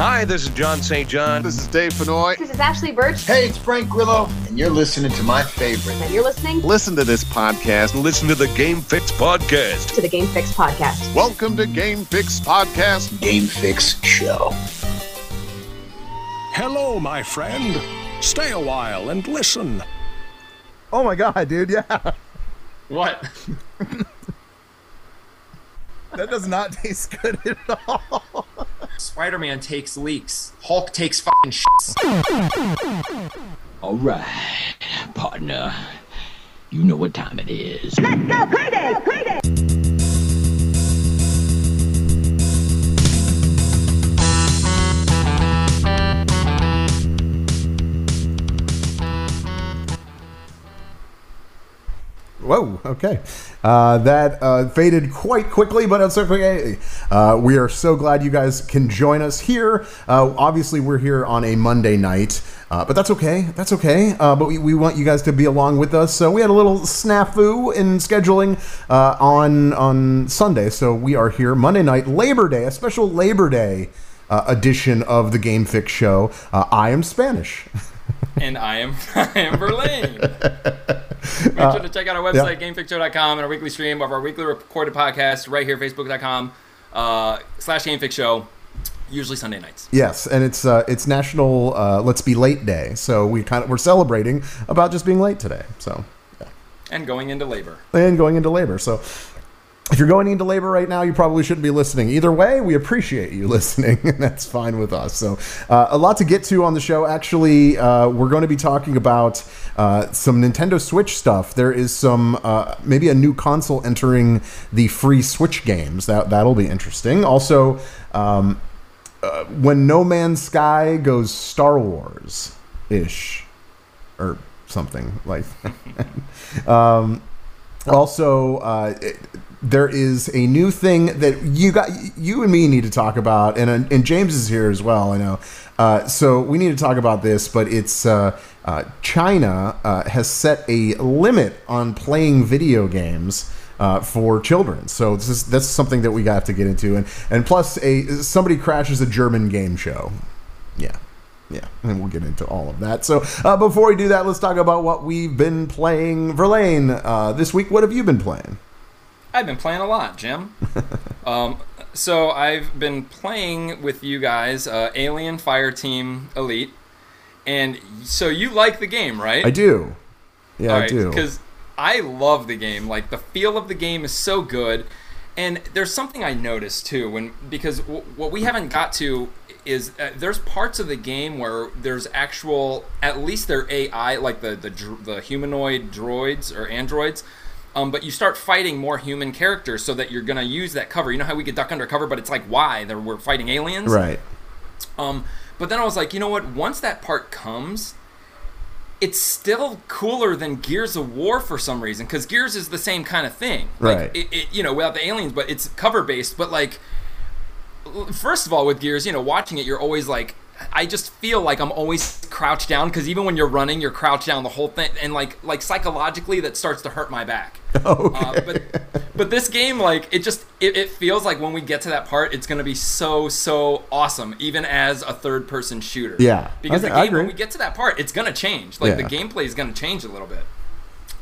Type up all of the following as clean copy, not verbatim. Hi, this is John St. John. This is Dave Fenoy. This is Ashley Birch. Hey, it's Frank Grillo. And you're listening to my favorite. And you're listening? Listen to this podcast. Listen to the Game Fix Podcast. To the Game Fix Podcast. Welcome to Game Fix Podcast. Game Fix Show. Hello, my friend. Stay a while and listen. Oh my God, dude, yeah. What? That does not taste good at all. Spider-Man takes leaks. Hulk takes fucking shits. All right, partner. You know what time it is. Let's go crazy! Crazy! Whoa, okay. That faded quite quickly, but it's okay. We are so glad you guys can join us here. Obviously, we're here on a Monday night, but that's okay. That's okay. But we want you guys to be along with us. So we had a little snafu in scheduling on Sunday. So we are here Monday night, Labor Day, a special Labor Day edition of the Game Fix Show. I am Spanish. And I am Verlaine. Make sure to check out our website, GameFixShow.com, and our weekly stream of our weekly recorded podcast right here, Facebook.com / GameFixShow, usually Sunday nights. Yes, and it's National Let's Be Late Day, so we're celebrating about just being late today. So, yeah. And going into labor. So if you're going into labor right now, you probably shouldn't be listening. Either way, we appreciate you listening, and that's fine with us. So a lot to get to on the show. Actually, we're going to be talking about some Nintendo Switch stuff. There is some maybe a new console entering the free Switch games. That'll be interesting. Also, when No Man's Sky goes Star Wars-ish or something like that. Also, there is a new thing that you and me need to talk about, and James is here as well, I know. So we need to talk about this, but it's China has set a limit on playing video games for children. So that's something that we got to get into, and plus somebody crashes a German game show. Yeah, and we'll get into all of that. So before we do that, let's talk about what we've been playing. Verlaine, this week, what have you been playing? I've been playing a lot, Jim. So I've been playing with you guys Alien Fireteam Elite. And so you like the game, right? I do. Yeah, right, I do. Because I love the game. Like, the feel of the game is so good. And there's something I noticed, too, because what we haven't got to is there's parts of the game where there's actual, at least their AI, like the humanoid droids or androids. But you start fighting more human characters so that you're going to use that cover. You know how we could duck under cover, but it's like, why? We're fighting aliens? Right. But then I was like, you know what? Once that part comes, it's still cooler than Gears of War for some reason. Because Gears is the same kind of thing. Right. Like, without the aliens, but it's cover-based. But, like, first of all, with Gears, watching it, you're always like, I just feel like I'm always crouched down, because even when you're running, you're crouched down the whole thing, and like psychologically, that starts to hurt my back. Okay. But this game, like, it feels like when we get to that part, it's going to be so awesome, even as a third-person shooter. Yeah, because the game, when we get to that part, it's going to change. Like, the gameplay is going to change a little bit.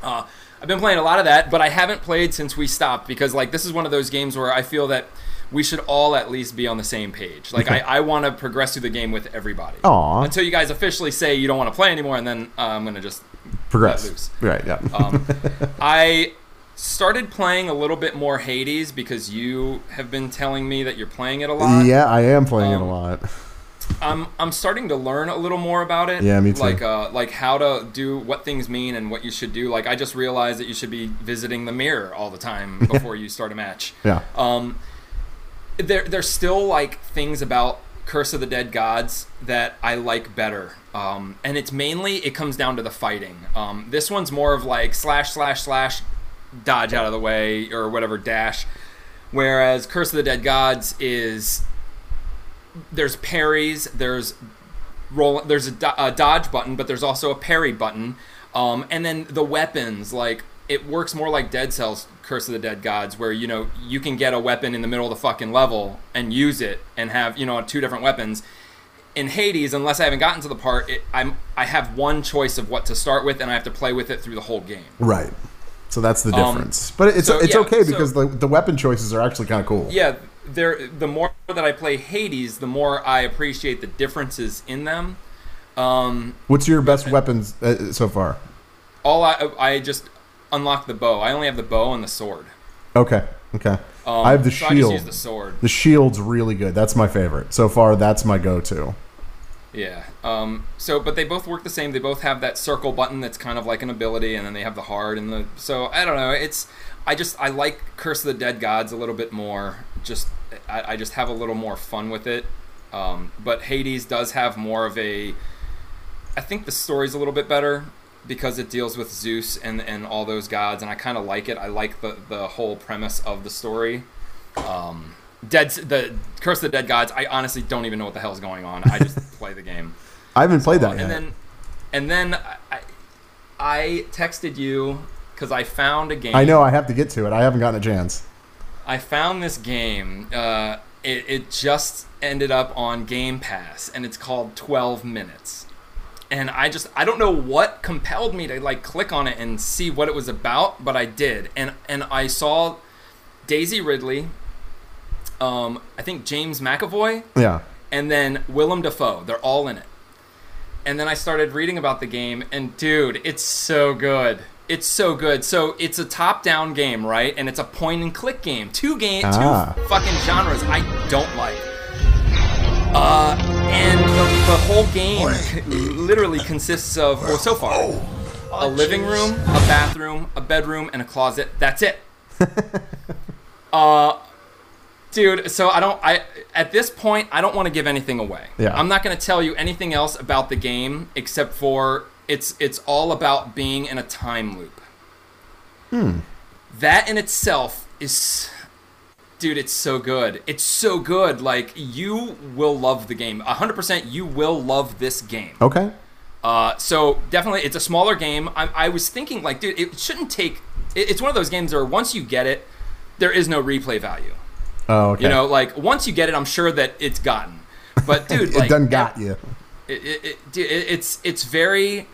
I've been playing a lot of that, but I haven't played since we stopped, because like this is one of those games where I feel that we should all at least be on the same page. Like, I want to progress through the game with everybody. Aww. Until you guys officially say you don't want to play anymore, and then I'm going to just progress. Loose. Right, yeah. I started playing a little bit more Hades, because you have been telling me that you're playing it a lot. Yeah, I am playing it a lot. I'm starting to learn a little more about it. Yeah, me too. Like how to do what things mean and what you should do. Like, I just realized that you should be visiting the mirror all the time before you start a match. Yeah. There's still like things about Curse of the Dead Gods that I like better, and it's mainly it comes down to the fighting. This one's more of like slash dodge out of the way or whatever dash, whereas Curse of the Dead Gods is there's parries, there's roll, there's a dodge button, but there's also a parry button, and then the weapons like. It works more like Dead Cells, Curse of the Dead Gods, where, you can get a weapon in the middle of the fucking level and use it and have, 2 different weapons. in Hades, unless I haven't gotten to the part, I have one choice of what to start with, and I have to play with it through the whole game. Right. So that's the difference. But it's okay because the weapon choices are actually kind of cool. Yeah. The more that I play Hades, the more I appreciate the differences in them. What's your best weapons so far? I just unlocked the bow. I only have the bow and the sword. Okay. I have the shield. I just use the sword. The shield's really good. That's my favorite. So far, that's my go-to. Yeah. But they both work the same. They both have that circle button that's kind of like an ability, and then they have the heart and the. So I don't know. I like Curse of the Dead Gods a little bit more. I just have a little more fun with it. But Hades does have more of a. I think the story's a little bit better because it deals with Zeus and all those gods, and I kind of like it. I like the whole premise of the story. The Curse of the Dead Gods, I honestly don't even know what the hell's going on. I just play the game. I haven't played that yet. And then I texted you because I found a game. I know, I have to get to it. I haven't gotten a chance. I found this game. It just ended up on Game Pass, and it's called 12 Minutes. And I don't know what compelled me to click on it and see what it was about, but I did. And I saw Daisy Ridley, I think James McAvoy, yeah, and then Willem Dafoe. They're all in it. And then I started reading about the game, and dude, it's so good. It's so good. So it's a top-down game, right? And it's a point-and-click game. Two fucking genres I don't like. And the whole game literally consists of, or so far, a living room, a bathroom, a bedroom, and a closet. That's it. Dude, so at this point, I don't want to give anything away. Yeah. I'm not going to tell you anything else about the game except for... It's all about being in a time loop. That in itself is... Dude, it's so good. It's so good. You will love the game. 100% you will love this game. Okay. So, definitely, it's a smaller game. I was thinking, dude, it shouldn't take... It's one of those games where once you get it, there is no replay value. Oh, okay. Once you get it, I'm sure that it's gotten. But, dude... it done got you. It's very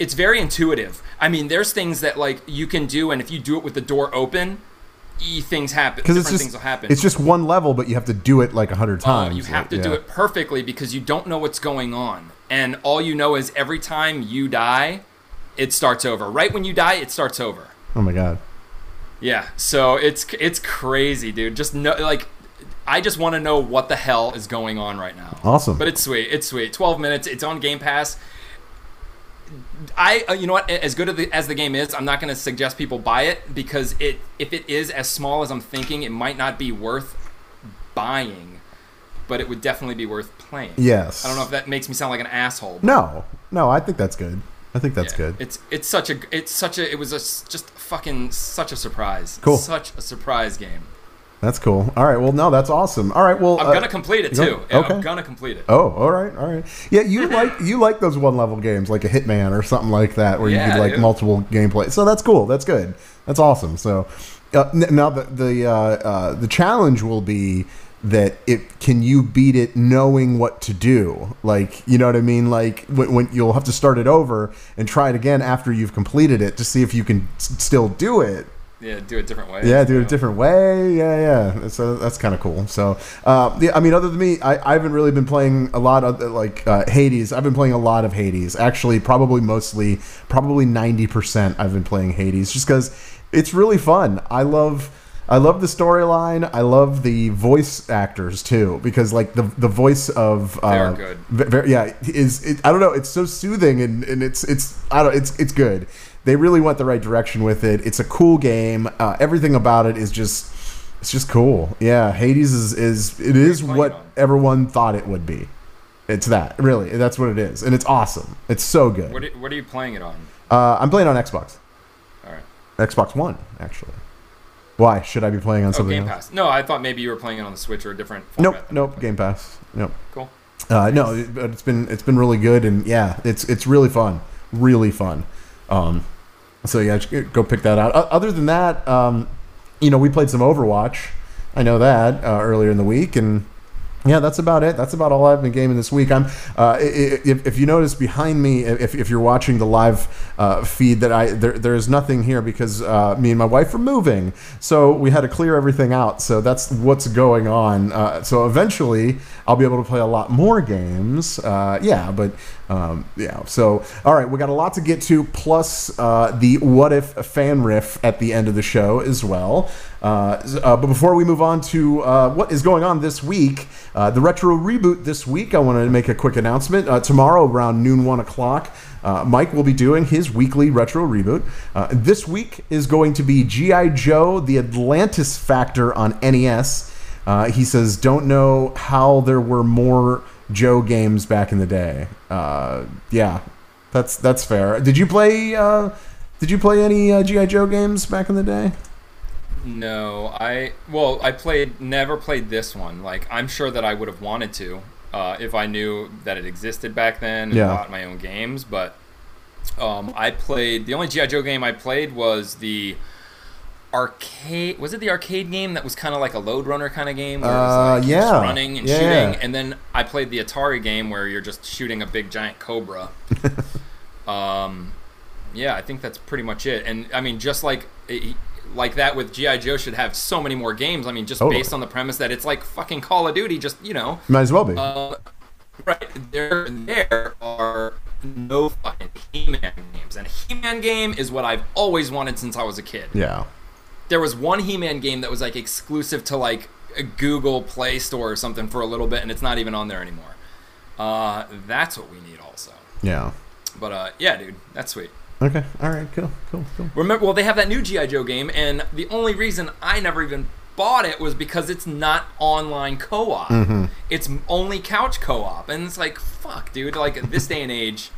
intuitive. I mean, there's things that you can do, and if you do it with the door open, things happen. Things will happen. It's just one level, but you have to do it 100 times. You have to do it perfectly because you don't know what's going on, and all you know is every time you die, it starts over. Right when you die, it starts over. Oh my god. Yeah. So it's crazy, dude. Just I just want to know what the hell is going on right now. Awesome. But it's sweet. 12 minutes. It's on Game Pass. You know what? As good as the game is, I'm not going to suggest people buy it because if it is as small as I'm thinking, it might not be worth buying, but it would definitely be worth playing. Yes. I don't know if that makes me sound like an asshole. No, I think that's good. Good. It was such a surprise. Cool. Such a surprise game. That's cool. All right. Well, no, that's awesome. All right. Well, I'm gonna complete it too. Okay. I'm gonna complete it. Oh, all right. All right. Yeah, you like those one level games, like a Hitman or something like that, where you do multiple gameplay. So that's cool. That's good. That's awesome. So now the challenge will be that you beat it knowing what to do. You know what I mean? When you'll have to start it over and try it again after you've completed it to see if you can still do it. Yeah, do it a different way. Yeah, do it a different way. Yeah. So that's kind of cool. So, I mean, other than me, I haven't really been playing a lot of Hades. I've been playing a lot of Hades. Actually, probably 90% I've been playing Hades just because it's really fun. I love the storyline. I love the voice actors too, because the voice of they're good. I don't know. It's so soothing and it's good. They really went the right direction with it. It's a cool game. Everything about it is just cool. Yeah, Hades is what everyone thought it would be. It's that really. That's what it is, and it's awesome. It's so good. What are you playing it on? I'm playing on Xbox. All right. Xbox One actually. Why should I be playing on something else? Game Pass. No, I thought maybe you were playing it on the Switch or a different format. Nope. Game Pass. Nope. Cool. No, but it's been really good, and yeah, it's really fun. Really fun. So yeah, go pick that out. Other than that, we played some Overwatch. I know that earlier in the week, and Yeah, that's about it. That's about all I've been gaming this week. I'm, if you notice behind me, if you're watching the live feed, that there is nothing here because me and my wife are moving, so we had to clear everything out. So that's what's going on. So eventually, I'll be able to play a lot more games. So all right, we got a lot to get to. Plus, the What If fan riff at the end of the show as well. But before we move on to what is going on this week, the Retro Reboot this week, I want to make a quick announcement. Tomorrow around noon, 1 o'clock, Mike will be doing his weekly Retro Reboot. This week is going to be G.I. Joe, The Atlantis Factor on NES. He says, don't know how there were more Joe games back in the day. Yeah, that's fair. Did you play any G.I. Joe games back in the day? No, I never played this one. Like, I'm sure that I would have wanted to if I knew that it existed back then and bought my own games. But the only G.I. Joe game I played was the arcade. Was it the arcade game that was kind of like a Lode Runner kind of game? Where it was like just running and shooting. And then I played the Atari game where you're just shooting a big giant cobra. Yeah, I think that's pretty much it. And I mean, just like that with G.I. Joe should have so many more games. I mean, just based on the premise that it's like fucking Call of Duty, just, you know. Might as well be. Right. There are no fucking He-Man games. And a He-Man game is what I've always wanted since I was a kid. Yeah. There was one He-Man game that was like exclusive to like a Google Play Store or something for a little bit, and it's not even on there anymore. That's what we need also. Yeah. But yeah, dude, that's sweet. Okay. All right. Cool. Remember, well, they have that new G.I. Joe game, and the only reason I never even bought it was because it's not online co-op. Mm-hmm. It's only couch co-op, and it's like, fuck, dude. Like, at this day and age,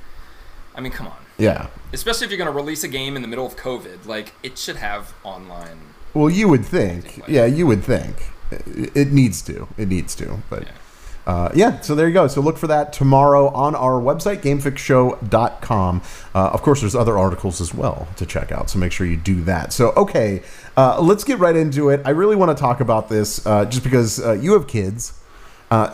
I mean, come on. Yeah. Especially if you're going to release a game in the middle of COVID, like, it should have online. Well, you would think. Yeah, you would think. It needs to. It needs to. But. Yeah. So there you go. So look for that tomorrow on our website, GameFixShow.com. Of course, there's other articles as well to check out, so make sure you do that. So, okay, let's get right into it. I really want to talk about this just because you have kids.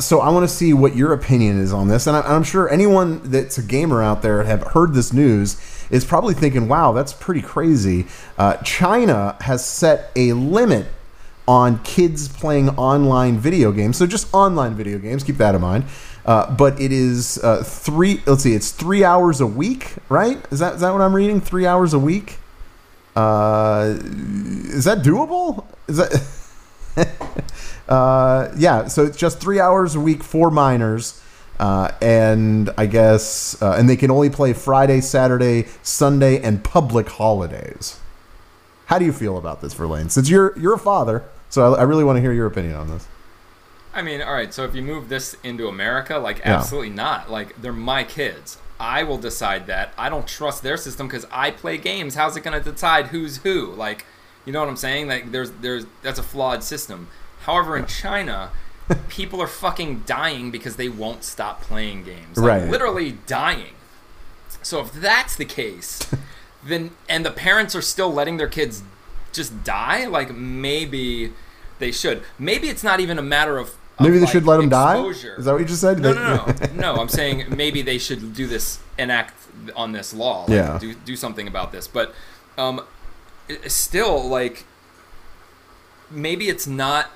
So I want to see what your opinion is on this. And I'm sure anyone that's a gamer out there have heard this news is probably thinking, wow, that's pretty crazy. China has set a limit on kids playing online video games, so just online video games, keep that in mind. But it is 3 hours a week, right? Is that what I'm reading? 3 hours a week? Is that doable? Is that? So it's just 3 hours a week for minors, and I guess, and they can only play Friday, Saturday, Sunday, and public holidays. How do you feel about this, Verlaine? Since you're a father, so I really want to hear your opinion on this. I mean, all right, so if you move this into America, like, absolutely not. Like, they're my kids. I will decide that. I don't trust their system because I play games. How's it going to decide who's who? Like, you know what I'm saying? Like, that's a flawed system. However, in China, people are fucking dying because they won't stop playing games. Like, right. Literally dying. So if that's the case... Then and the parents are still letting their kids just die. Like, maybe they should. Maybe it's not even a matter of maybe they should let them die. Is that what you just said? No. I'm saying maybe they should do this, enact on this law. Like, do something about this. But still, like, maybe it's not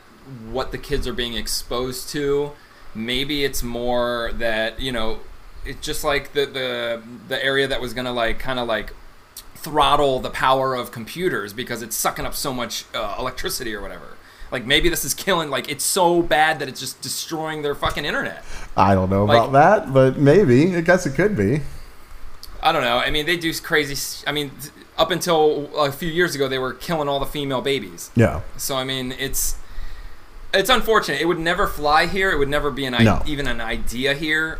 what the kids are being exposed to. Maybe it's more that, you know, it's just like the area that was gonna like kind of like throttle the power of computers because it's sucking up so much electricity or whatever. Like, maybe this is killing, like, it's so bad that it's just destroying their fucking internet. I don't know about that, but maybe. I guess it could be. I don't know. I mean, they do crazy... I mean, up until a few years ago, they were killing all the female babies. Yeah. So, I mean, it's unfortunate. It would never fly here. It would never be even an idea here,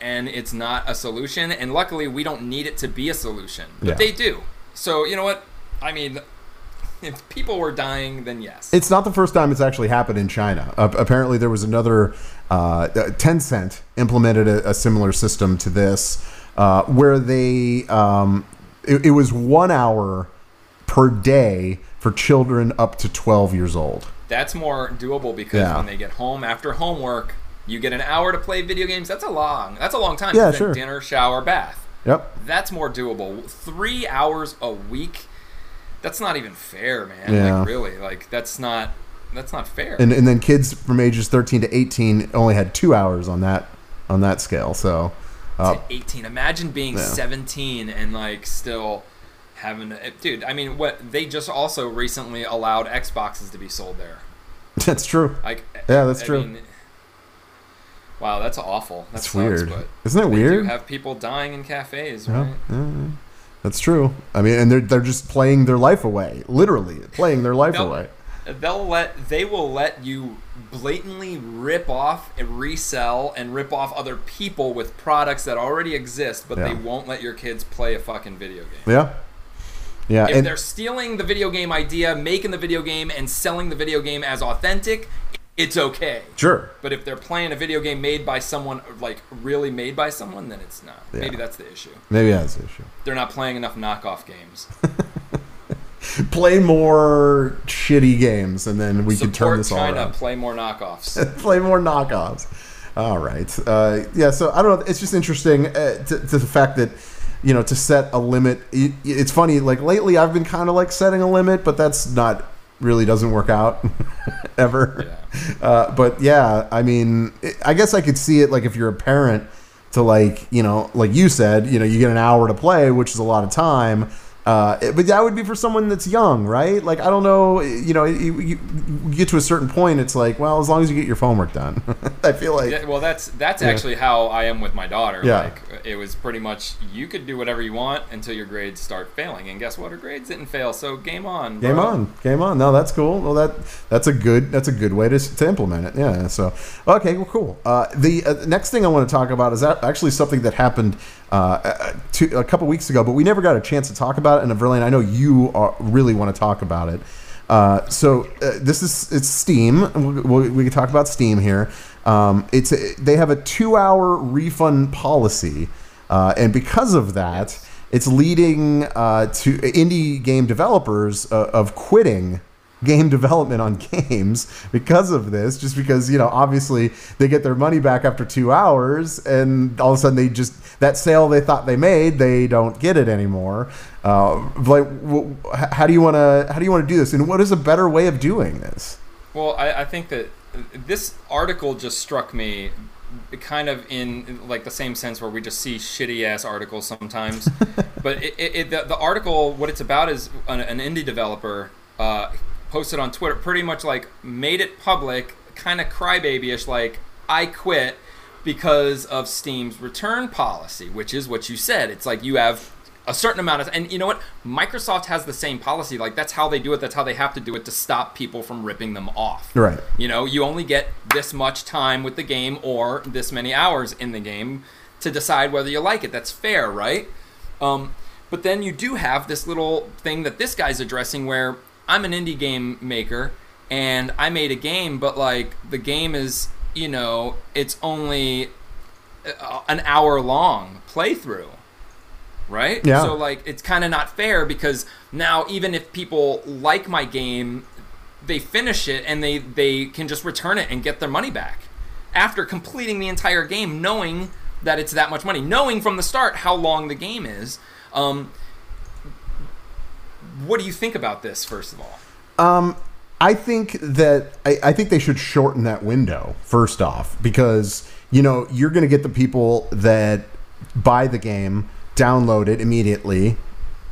and it's not a solution. And luckily, we don't need it to be a solution, but they do. So you know what? I mean, if people were dying, then yes. It's not the first time it's actually happened in China. Apparently, there was another Tencent implemented a similar system to this, where they it was 1 hour per day for children up to 12 years old. That's more doable because when they get home after homework, You get an hour to play video games. That's a long time. Yeah, sure. Dinner, shower, bath. Yep. That's more doable. 3 hours a week. That's not even fair, man. Yeah. Like, really, like that's not fair. And then kids from ages 13 to 18 only had 2 hours on that scale. So to 18. Imagine being 17 and like still having to, dude. I mean, what they just also recently allowed Xboxes to be sold there. That's true. Like, yeah, that's true. Mean, wow, that's awful. That's weird. But isn't that weird? You have people dying in cafes, right? Yeah. That's true. I mean, and they're just playing their life away, literally playing their life away. They will let you blatantly rip off and resell and rip off other people with products that already exist, but they won't let your kids play a fucking video game. Yeah. Yeah, if they're stealing the video game idea, making the video game, and selling the video game as authentic, it's okay. Sure. But if they're playing a video game made by someone, like really made by someone, then it's not. Yeah. Maybe that's the issue. Maybe that's the issue. They're not playing enough knockoff games. Play more shitty games, and then we can turn this all around. Support China, play more knockoffs. Play more knockoffs. All right. Yeah, so I don't know. It's just interesting to the fact that, you know, to set a limit. It's funny, like lately I've been kind of like setting a limit, but that's not really doesn't work out ever. Yeah. But yeah, I mean, I guess I could see it like if you're a parent to like, you know, like you said, you know, you get an hour to play, which is a lot of time. But that would be for someone that's young, right? Like, I don't know, you know, you get to a certain point, it's like, well, as long as you get your homework done. I feel like... Yeah, well, that's actually how I am with my daughter. Yeah. Like, it was pretty much, you could do whatever you want until your grades start failing. And guess what? Her grades didn't fail, so game on. Bro. Game on. Game on. No, that's cool. Well, that's a good way to implement it. Yeah, so... Okay, well, cool. The next thing I want to talk about is actually something that happened a couple weeks ago, but we never got a chance to talk about it. And Verlaine, I know you really want to talk about it. It's Steam. We can talk about Steam here. They have a 2-hour refund policy, and because of that, it's leading to indie game developers of quitting game development on games because of this, just because, you know, obviously they get their money back after 2 hours, and all of a sudden they just, that sale they thought they made, they don't get it anymore. Like, how do you want to do this, and what is a better way of doing this? Well, I think that this article just struck me kind of in like the same sense where we just see shitty ass articles sometimes. But the article, what it's about is an indie developer posted on Twitter, pretty much like made it public, kind of crybaby-ish, like, I quit because of Steam's return policy, which is what you said. It's like you have a certain amount of... And you know what? Microsoft has the same policy. Like, that's how they do it. That's how they have to do it to stop people from ripping them off. Right. You know, you only get this much time with the game or this many hours in the game to decide whether you like it. That's fair, right? But then you do have this little thing that this guy's addressing where... I'm an indie game maker, and I made a game, but, like, the game is, you know, it's only an hour-long playthrough, right? Yeah. So, like, it's kind of not fair because now even if people like my game, they finish it, and they can just return it and get their money back after completing the entire game, knowing that it's that much money, knowing from the start how long the game is. What do you think about this, first of all? I think that I think they should shorten that window, first off, because, you know, you're going to get the people that buy the game, download it immediately,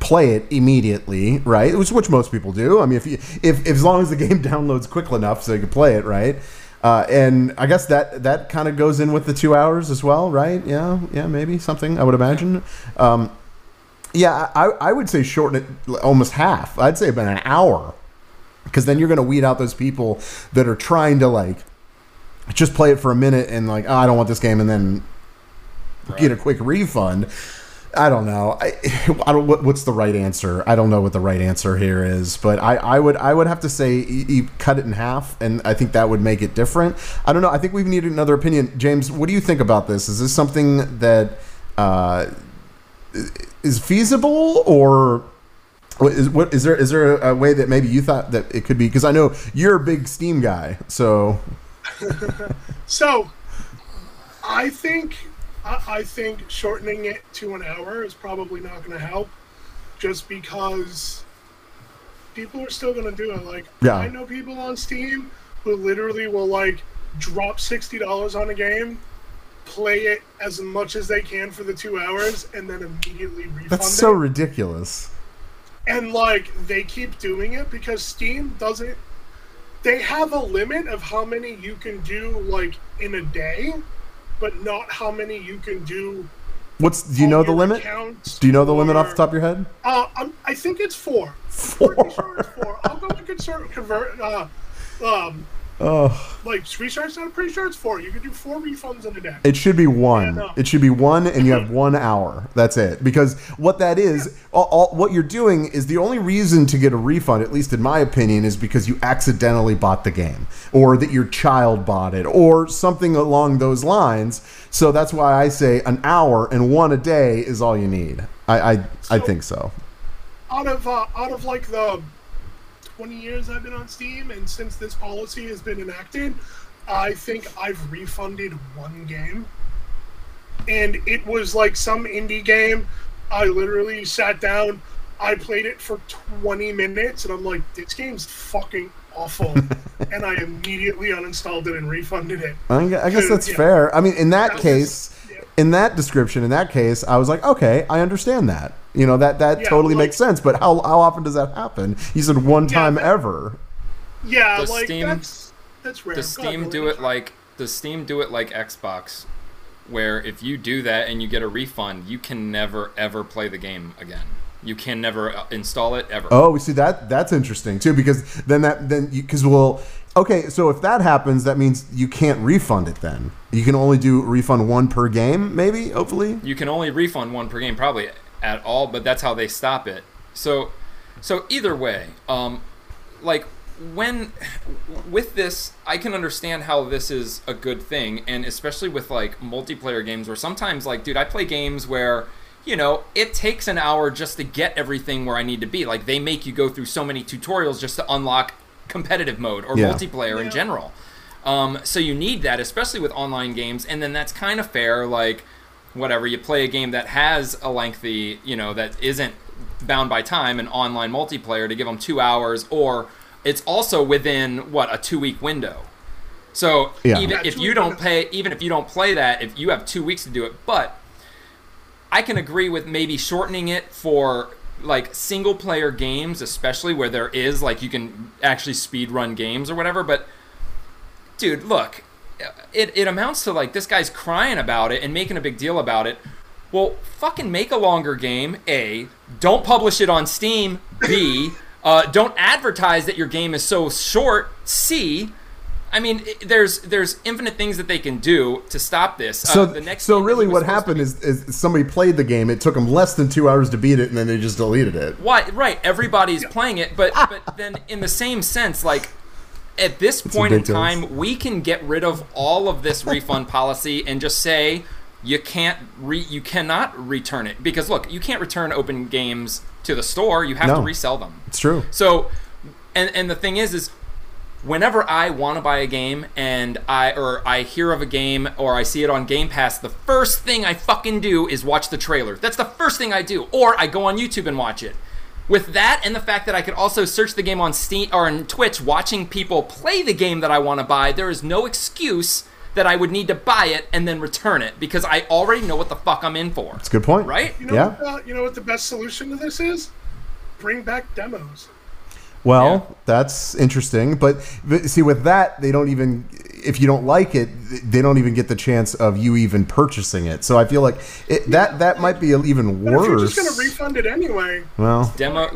play it immediately, right? Which most people do. I mean, if as long as the game downloads quick enough so you can play it, right? And I guess that kind of goes in with the 2 hours as well, right? Yeah, maybe something, I would imagine. Yeah, I would say shorten it almost half. I'd say about an hour, because then you're going to weed out those people that are trying to, like, just play it for a minute and, like, oh, I don't want this game, and then get a quick refund. I don't know. What's the right answer? I don't know what the right answer here is, but I would have to say you cut it in half, and I think that would make it different. I don't know. I think we need another opinion. James, what do you think about this? Is this something that... is feasible, or is there a way that maybe you thought that it could be? Because I know you're a big Steam guy, so. So I think shortening it to an hour is probably not going to help, just because people are still going to do it. Like, yeah. I know people on Steam who literally will, like, drop $60 on a game, play it as much as they can for the 2 hours, and then immediately refund it. That's so ridiculous. And, like, they keep doing it because Steam doesn't... They have a limit of how many you can do, like, in a day, but not how many you can do... Do you know the limit? Do you know the limit off the top of your head? I think it's four. Four. I'll go and convert. Like research, I'm pretty sure it's four. You can do four refunds in a day. It should be one. Yeah, no. It should be one, and you have 1 hour. That's it. Because what that is, what you're doing is the only reason to get a refund, at least in my opinion, is because you accidentally bought the game, or that your child bought it, or something along those lines. So that's why I say an hour and one a day is all you need. I think so. Out of like the 20 years I've been on Steam, and since this policy has been enacted, I think I've refunded one game, and it was like some indie game. I literally sat down, I played it for 20 minutes, and I'm like, this game's fucking awful, and I immediately uninstalled it and refunded it. I guess that's fair. I mean, in that case, in that description, in that case, I was like, okay, I understand that. You know, that totally makes sense, but how often does that happen? You said one time ever. Yeah, does like Steam, that's rare. Does Steam do it like Xbox, where if you do that and you get a refund, you can never ever play the game again? You can never install it ever. Oh, we see that's interesting too, because so if that happens, that means you can't refund it then. You can only refund one per game, maybe, hopefully. You can only refund one per game probably at all, but that's how they stop it. So either way, like with this, I can understand how this is a good thing, and especially with like multiplayer games where sometimes, like, dude, I play games where, you know, it takes an hour just to get everything where I need to be. Like, they make you go through so many tutorials just to unlock competitive mode or multiplayer in general. So you need that, especially with online games. And then that's kind of fair. Like, whatever, you play a game that has a lengthy, you know, that isn't bound by time, an online multiplayer, to give them 2 hours, or it's also within, a 2-week window. So even if you don't play that, if you have 2 weeks to do it, but I can agree with maybe shortening it for like single player games, especially where there is like you can actually speed run games or whatever. But dude, look, it amounts to like this guy's crying about it and making a big deal about it. Well, fucking make a longer game. A, don't publish it on Steam. B, don't advertise that your game is so short. C, I mean, there's infinite things that they can do to stop this. So really what happened is somebody played the game. It took them less than 2 hours to beat it, and then they just deleted it. Why? Right. Everybody's playing it. But then in the same sense, like, at this point in time, we can get rid of all of this refund policy and just say you cannot return it. Because, look, you can't return open games to the store. You have to resell them. It's true. So, and the thing is, whenever I want to buy a game and I hear of a game or I see it on Game Pass, the first thing I fucking do is watch the trailer. That's the first thing I do. Or I go on YouTube and watch it. With that and the fact that I could also search the game on Steam or on Twitch watching people play the game that I want to buy, there is no excuse that I would need to buy it and then return it because I already know what the fuck I'm in for. That's a good point. Right? You know what the best solution to this is? Bring back demos. Well, that's interesting, but see, with that, they don't even, if you don't like it, they don't even get the chance of you even purchasing it. So I feel like that might be even worse. If you're just gonna refund it anyway. Well, demo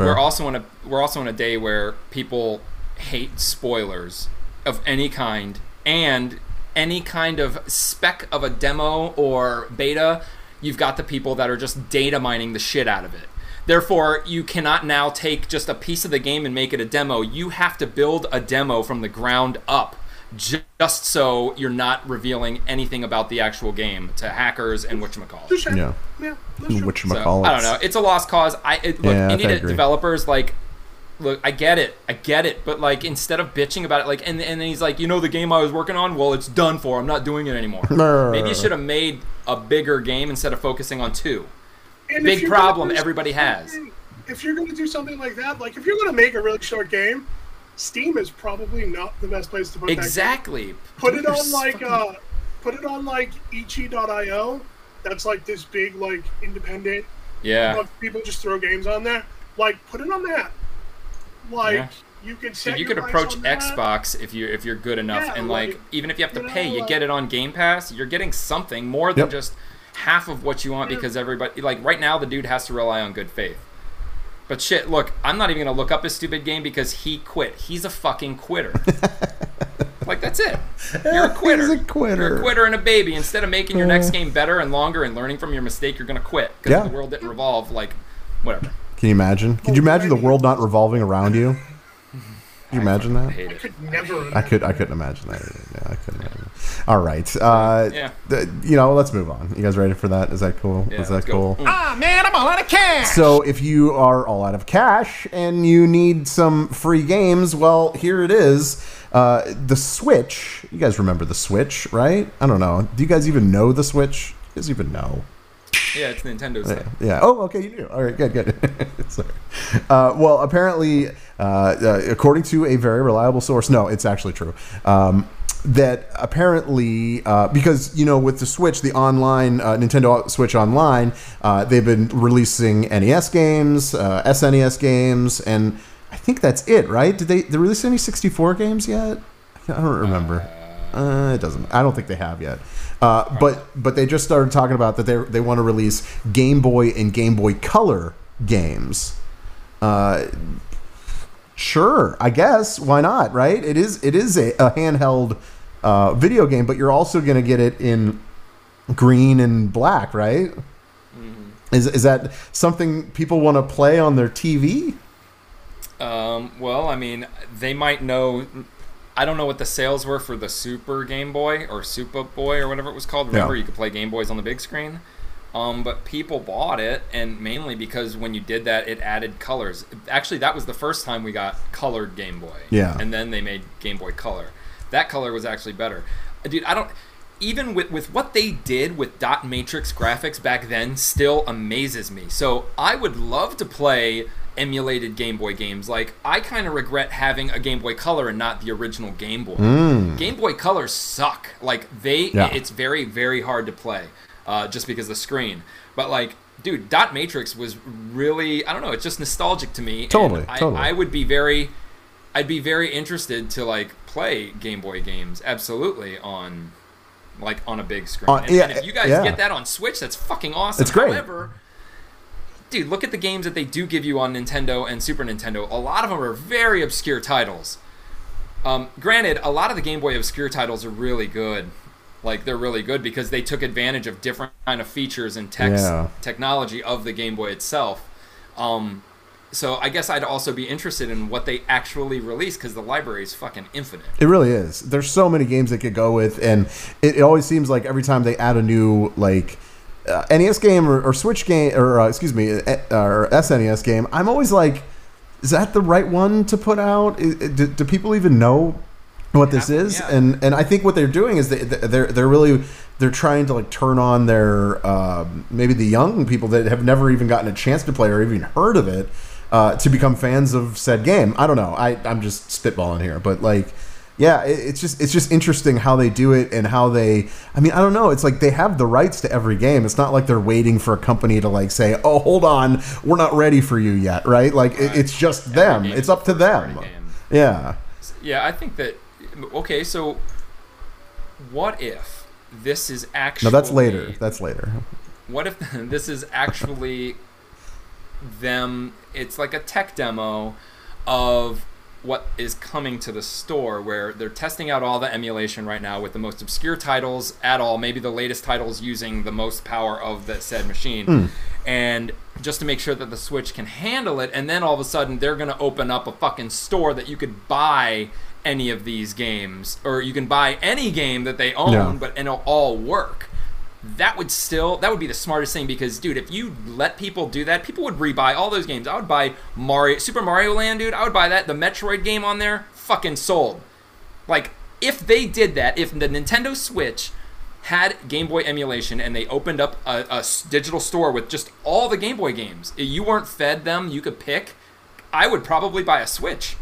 we're also in a day where people hate spoilers of any kind, and any kind of spec of a demo or beta, you've got the people that are just data mining the shit out of it. Therefore, you cannot now take just a piece of the game and make it a demo. You have to build a demo from the ground up just so you're not revealing anything about the actual game to hackers and whatchamacallit. Yeah. Yeah, whatchamacallit. So, I don't know. It's a lost cause. Look, indie developers, like, look, I get it, but like instead of bitching about it, like and then he's like, you know, the game I was working on, well, it's done for. I'm not doing it anymore. Maybe you should have made a bigger game instead of focusing on two. And big problem everybody has. If you're going to do something like that, like if you're going to make a really short game, Steam is probably not the best place to put that game. Put it on like Itch.io. That's like this big like independent. Yeah. People just throw games on there. Like put it on that. Like you can set you could approach Xbox that. if you're good enough, and like even if you have to pay, you get it on Game Pass. You're getting something more than just half of what you want, because everybody, like right now the dude has to rely on good faith. But shit, look, I'm not even going to look up his stupid game because he quit. He's a fucking quitter. Like, that's it. You're a quitter. He's a quitter. You're a quitter and a baby. Instead of making your next game better and longer and learning from your mistake, you're going to quit because the world didn't revolve, like, whatever. Can you imagine? Could you imagine the world not revolving around you? Can you imagine that? I could never. I couldn't imagine that. Yeah, I couldn't imagine. All right. You know, let's move on. You guys ready for that? Is that cool? Yeah, is that cool? Ah, man, I'm all out of cash. So if you are all out of cash and you need some free games, well, here it is. The Switch. You guys remember the Switch, right? I don't know. Do you guys even know the Switch? You guys even know? Yeah, it's Nintendo stuff. Yeah. Oh, okay, you do. All right, good. Sorry. Well, apparently, according to a very reliable source, no, it's actually true, that apparently, because, you know, with the Switch, the online, Nintendo Switch Online, they've been releasing NES games, SNES games, and I think that's it, right? Did they release any 64 games yet? I don't remember. It doesn't. I don't think they have yet. But they just started talking about that they want to release Game Boy and Game Boy Color games. Sure, I guess. Why not? Right? It is a handheld video game, but you're also going to get it in green and black, right? Mm-hmm. Is that something people want to play on their TV? Well, I mean, they might know. I don't know what the sales were for the Super Game Boy or Super Boy or whatever it was called. Remember, you could play Game Boys on the big screen. But people bought it, and mainly because when you did that, it added colors. Actually, that was the first time we got colored Game Boy. Yeah. And then they made Game Boy Color. That color was actually better. Dude, I don't... Even with what they did with dot matrix graphics back then still amazes me. So I would love to play emulated Game Boy games. Like, I kind of regret having a Game Boy Color and not the original Game Boy. Game Boy Colors suck. Like, it's very, very hard to play just because of the screen. But, like, dude, dot matrix was really, I don't know, it's just nostalgic to me. Totally. I would be very, I'd be very interested to, like, play Game Boy games, absolutely, on... like on a big screen. And if you guys get that on Switch, that's fucking awesome. It's great. However, dude, look at the games that they do give you on Nintendo and Super Nintendo. A lot of them are very obscure titles. Granted, a lot of the Game Boy obscure titles are really good. Like, they're really good because they took advantage of different kind of features and technology of the Game Boy itself. So I guess I'd also be interested in what they actually release, because the library is fucking infinite. It really is. There's so many games they could go with, and it always seems like every time they add a new like NES game or Switch game, or excuse me, or SNES game, I'm always like, is that the right one to put out? Do people even know what this is? Yeah. And I think what they're doing is they're trying to like turn on their maybe the young people that have never even gotten a chance to play or even heard of it. To become fans of said game. I don't know. I'm just spitballing here, but like, yeah, it's just interesting how they do it and how they. I mean, I don't know. It's like they have the rights to every game. It's not like they're waiting for a company to like say, "Oh, hold on, we're not ready for you yet," right? Like it's just every them. It's up to them. Yeah. Yeah, I think that. Okay, so what if this is actually? No, that's later. That's later. What if this is actually? Them, it's like a tech demo of what is coming to the store, where they're testing out all the emulation right now with the most obscure titles at all, maybe the latest titles using the most power of that said machine, and just to make sure that the Switch can handle it. And then all of a sudden they're going to open up a fucking store that you could buy any of these games, or you can buy any game that they own, but and it'll all work. that would be the smartest thing, because, dude, if you let people do that, people would rebuy all those games. I would buy Super Mario Land, dude. I would buy that. The Metroid game on there, fucking sold. Like, if they did that, if the Nintendo Switch had Game Boy emulation and they opened up a digital store with just all the Game Boy games, if you weren't fed them, you could pick, I would probably buy a Switch.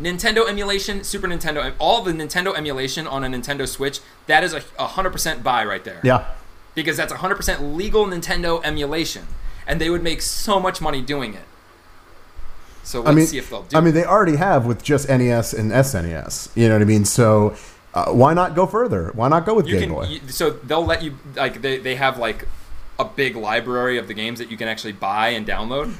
Nintendo emulation, Super Nintendo, all the Nintendo emulation on a Nintendo Switch, that is a 100% buy right there. Yeah. Because that's 100% legal Nintendo emulation. And they would make so much money doing it. So let's see if they'll do it. They already have with just NES and SNES. You know what I mean? So why not go further? Why not go with Game Boy? So they'll let you, like, they have, like, a big library of the games that you can actually buy and download.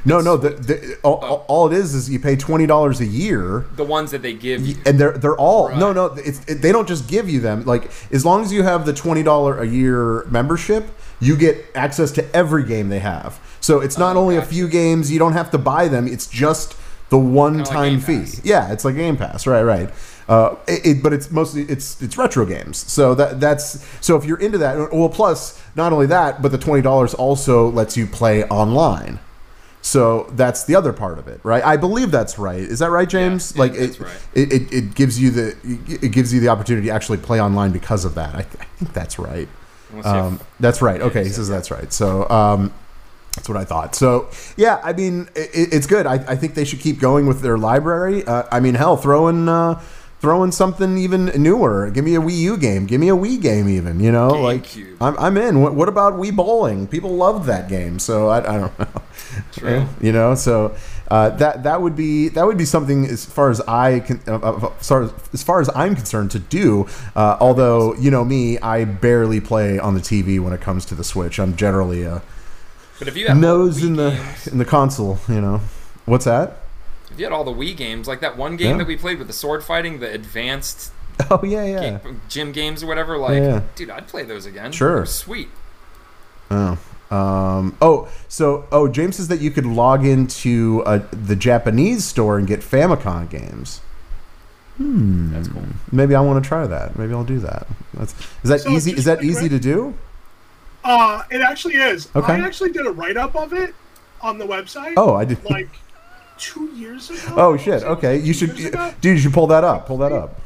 All it is you pay $20 a year. The ones that they give you, and they're all right. They don't just give you them. Like, as long as you have the $20 a year membership, you get access to every game they have. So it's not only a few games. You don't have to buy them. It's just the one-time fee. Pass. Yeah, it's like Game Pass. Right. But it's mostly it's retro games. So that's so if you're into that, well, plus not only that, but the $20 also lets you play online. So that's the other part of it, right? I believe that's right. Is that right, James? Yeah, like that's right. It gives you the opportunity to actually play online because of that. I think that's right. That's right. Okay, he says that's right. So. That's what I thought. So, yeah, it's good. I think they should keep going with their library. Hell, throwing something even newer. Give me a Wii U game. Give me a Wii game even, you know? GameCube. Like, I'm in. What about Wii Bowling? People loved that game, so I don't know. True. You know, so that would be something as far as I'm concerned to do. Although, you know me, I barely play on the TV when it comes to the Switch. I'm generally a But if you have nose in the console, you know, what's that? If you had all the Wii games, like that one game that we played with the sword fighting, the advanced. Oh yeah. Gym games or whatever. Like, dude, I'd play those again. Sure, they're sweet. Oh. James says that you could log into the Japanese store and get Famicom games. That's cool. Maybe I want to try that. Maybe I'll do that. Is that easy? Is that easy to do? It actually is. Okay. I actually did a write-up of it on the website. Oh, I did. Like 2 years ago. Oh shit! Okay, you should pull that up. Pull that up.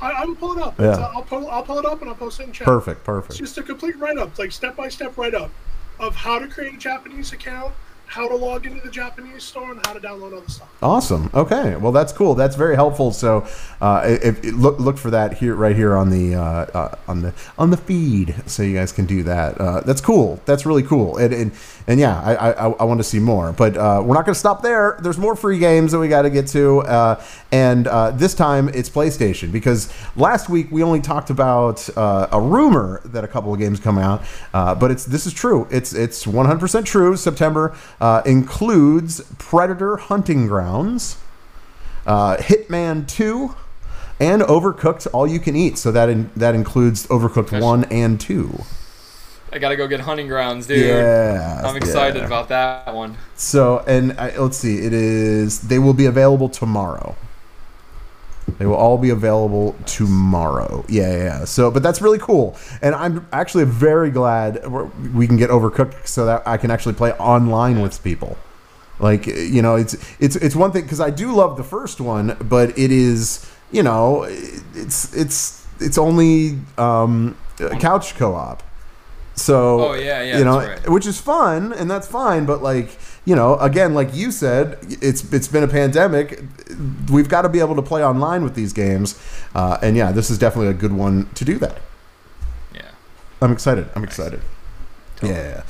I will pull it up. Yeah. I'll pull it up and I'll post it in chat. Perfect. It's just a complete write-up, like step-by-step write-up of how to create a Japanese account, how to log into the Japanese store, and how to download all the stuff. Awesome. Okay. Well, that's cool. That's very helpful. So, look for that right here on the feed, so you guys can do that. That's cool. That's really cool. And yeah, I want to see more. But we're not going to stop there. There's more free games that we got to get to. And this time it's PlayStation, because last week we only talked about a rumor that a couple of games come out. But this is true. It's 100% true. September. Includes Predator Hunting Grounds, Hitman 2, and Overcooked All You Can Eat. So that includes Overcooked 1 and 2. I gotta go get Hunting Grounds, dude. Yeah, I'm excited about that one. So, let's see. They will be available tomorrow. They will all be available tomorrow. Yeah. So, but that's really cool, and I'm actually very glad we can get Overcooked so that I can actually play online with people. Like, you know, it's one thing, because I do love the first one, but it is, you know, it's only couch co-op. So, you know, right. Which is fun, and that's fine, but, like, you know, again, like you said, it's been a pandemic. We've got to be able to play online with these games. And yeah, this is definitely a good one to do that. Yeah. I'm excited. Totally. Yeah.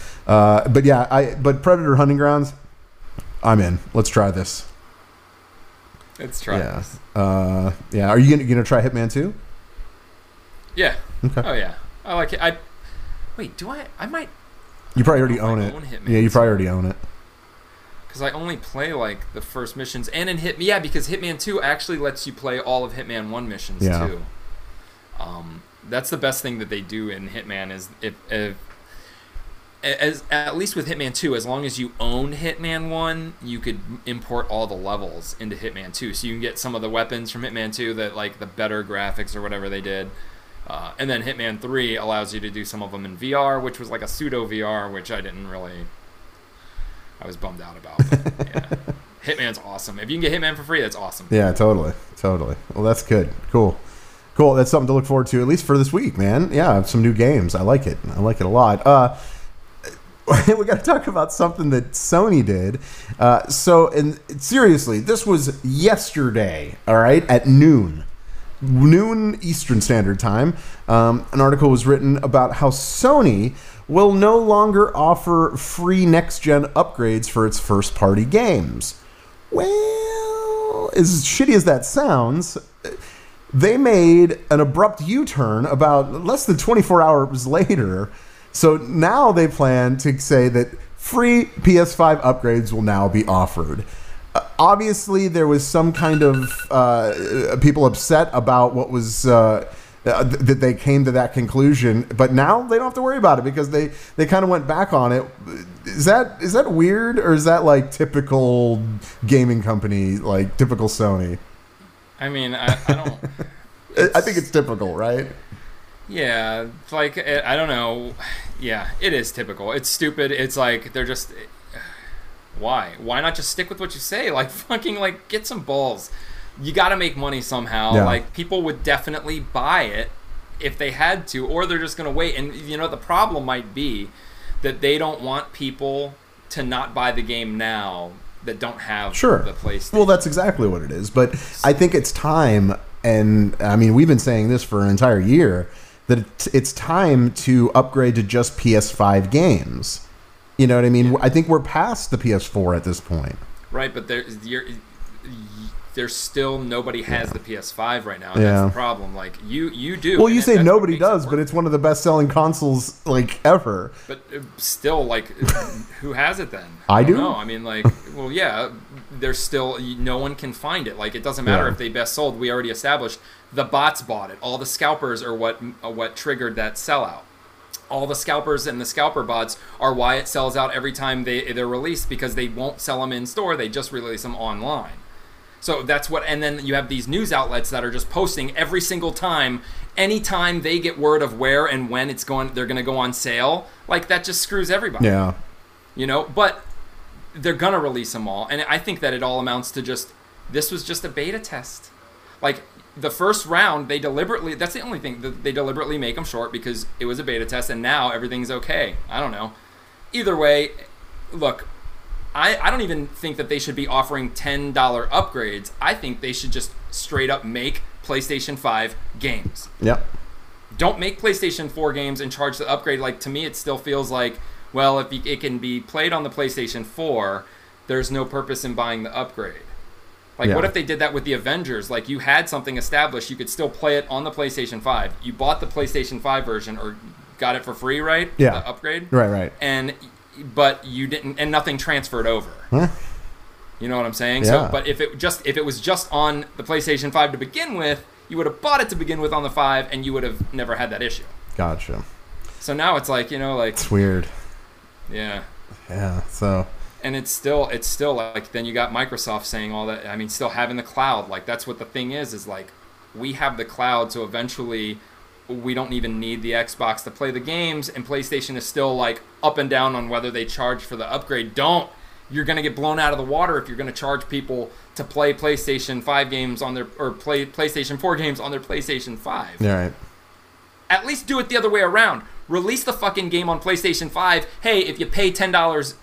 But Predator Hunting Grounds, I'm in. Let's try this. Let's try this. Are you going to try Hitman 2? Yeah. Okay. Oh, yeah. I like it. Wait, do I? I might. You probably already own it. Yeah, you probably already own it. Because I only play, like, the first missions. And in Hitman... Yeah, because Hitman 2 actually lets you play all of Hitman 1 missions, too. That's the best thing that they do in Hitman is... at least with Hitman 2, as long as you own Hitman 1, you could import all the levels into Hitman 2. So you can get some of the weapons from Hitman 2 that, like, the better graphics or whatever they did. And then Hitman 3 allows you to do some of them in VR, which was like a pseudo VR, which I didn't really... I was bummed out about. But yeah. Hitman's awesome. If you can get Hitman for free, that's awesome. Yeah, totally. Totally. Well, that's good. Cool. Cool. That's something to look forward to, at least for this week, man. Yeah, some new games. I like it. I like it a lot. We got to talk about something that Sony did. And seriously, this was yesterday, all right, at noon Eastern Standard Time. An article was written about how Sony will no longer offer free next-gen upgrades for its first-party games. Well, as shitty as that sounds, they made an abrupt U-turn about less than 24 hours later. So now they plan to say that free PS5 upgrades will now be offered. Obviously, there was some kind of people upset about what was that they came to that conclusion, but now they don't have to worry about it because they kind of went back on it. Is that weird, or is that like typical gaming company, like typical Sony? I mean, I don't. I think it's typical, right? Yeah, like, I don't know. Yeah, it is typical. It's stupid. It's like, they're just... Why? Why not just stick with what you say? Like, fucking, like, get some balls. You gotta make money somehow. Yeah. Like, people would definitely buy it if they had to, or they're just gonna wait. And, you know, the problem might be that they don't want people to not buy the game now that don't have the PlayStation. Well, that's exactly what it is. But I think it's time, and, I mean, we've been saying this for an entire year, that it's time to upgrade to just PS5 games. You know what I mean? Yeah. I think we're past the PS4 at this point. Right, but there's still nobody has the PS5 right now. And that's the problem. Like you do. Well, you say nobody does, but it's one of the best-selling consoles like ever. But still, like, who has it then? I don't know. I mean, like, well, yeah. There's still no one can find it. Like, it doesn't matter if they best sold. We already established the bots bought it. All the scalpers are what triggered that sellout. All the scalpers and the scalper bots are why it sells out every time they're released, because they won't sell them in store. They just release them online. So that's what, and then you have these news outlets that are just posting every single time, anytime they get word of where and when it's going, they're going to go on sale. Like, that just screws everybody. Yeah. You know, but they're going to release them all. And I think that it all amounts to just, this was just a beta test. Like, the first round, they deliberately, that's the only thing, that they deliberately make them short because it was a beta test and now everything's okay. I don't know. Either way, look, I don't even think that they should be offering $10 upgrades. I think they should just straight up make PlayStation 5 games. Yep. Don't make PlayStation 4 games and charge the upgrade. Like, to me, it still feels like, well, if it can be played on the PlayStation 4, there's no purpose in buying the upgrade. Like, what if they did that with the Avengers? Like, you had something established. You could still play it on the PlayStation 5. You bought the PlayStation 5 version or got it for free, right? Yeah. The upgrade? Right. But you didn't, and nothing transferred over. Huh? You know what I'm saying? Yeah. So, but if it was just on the PlayStation 5 to begin with, you would have bought it to begin with on the 5, and you would have never had that issue. Gotcha. So now it's like, you know, like... It's weird. Yeah. Yeah, so... And it's still like, then you got Microsoft saying all that. I mean, still having the cloud. Like, that's what the thing is like, we have the cloud, so eventually we don't even need the Xbox to play the games. And PlayStation is still like up and down on whether they charge for the upgrade. Don't. You're going to get blown out of the water if you're going to charge people to play PlayStation 5 games on their, or play PlayStation 4 games on their PlayStation 5. Yeah, right. At least do it the other way around. Release the fucking game on PlayStation 5. Hey, if you pay $10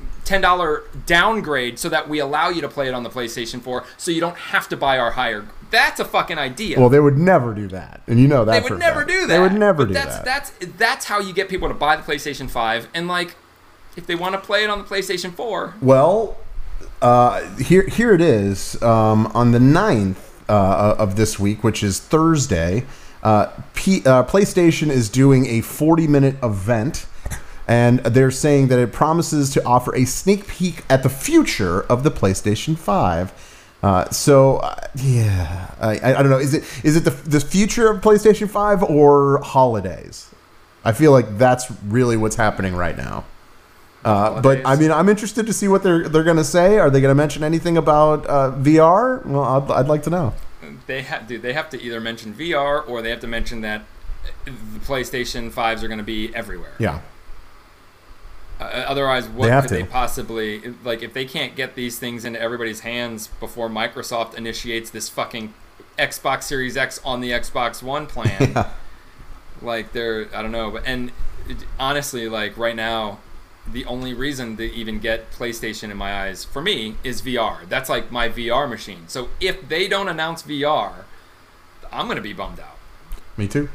downgrade so that we allow you to play it on the PlayStation 4 so you don't have to buy our higher. That's a fucking idea. Well, they would never do that. And you know that. They would never do that. They would never do that. That's how you get people to buy the PlayStation 5. And, like, if they want to play it on the PlayStation 4. Well, here it is. On the 9th of this week, which is Thursday, PlayStation is doing a 40-minute event, and they're saying that it promises to offer a sneak peek at the future of the PlayStation 5. I don't know. Is it the future of PlayStation 5 or holidays? I feel like that's really what's happening right now. But I mean, I'm interested to see what they're going to say. Are they going to mention anything about VR? Well, I'd like to know. They have to either mention VR or they have to mention that the PlayStation 5s are going to be everywhere. Yeah. Otherwise, what could they possibly... Like, if they can't get these things into everybody's hands before Microsoft initiates this fucking Xbox Series X on the Xbox One plan, yeah. Like, they're... I don't know. But, and honestly, like, right now, the only reason to even get PlayStation in my eyes, for me, is VR. That's, like, my VR machine. So if they don't announce VR, I'm going to be bummed out. Me too.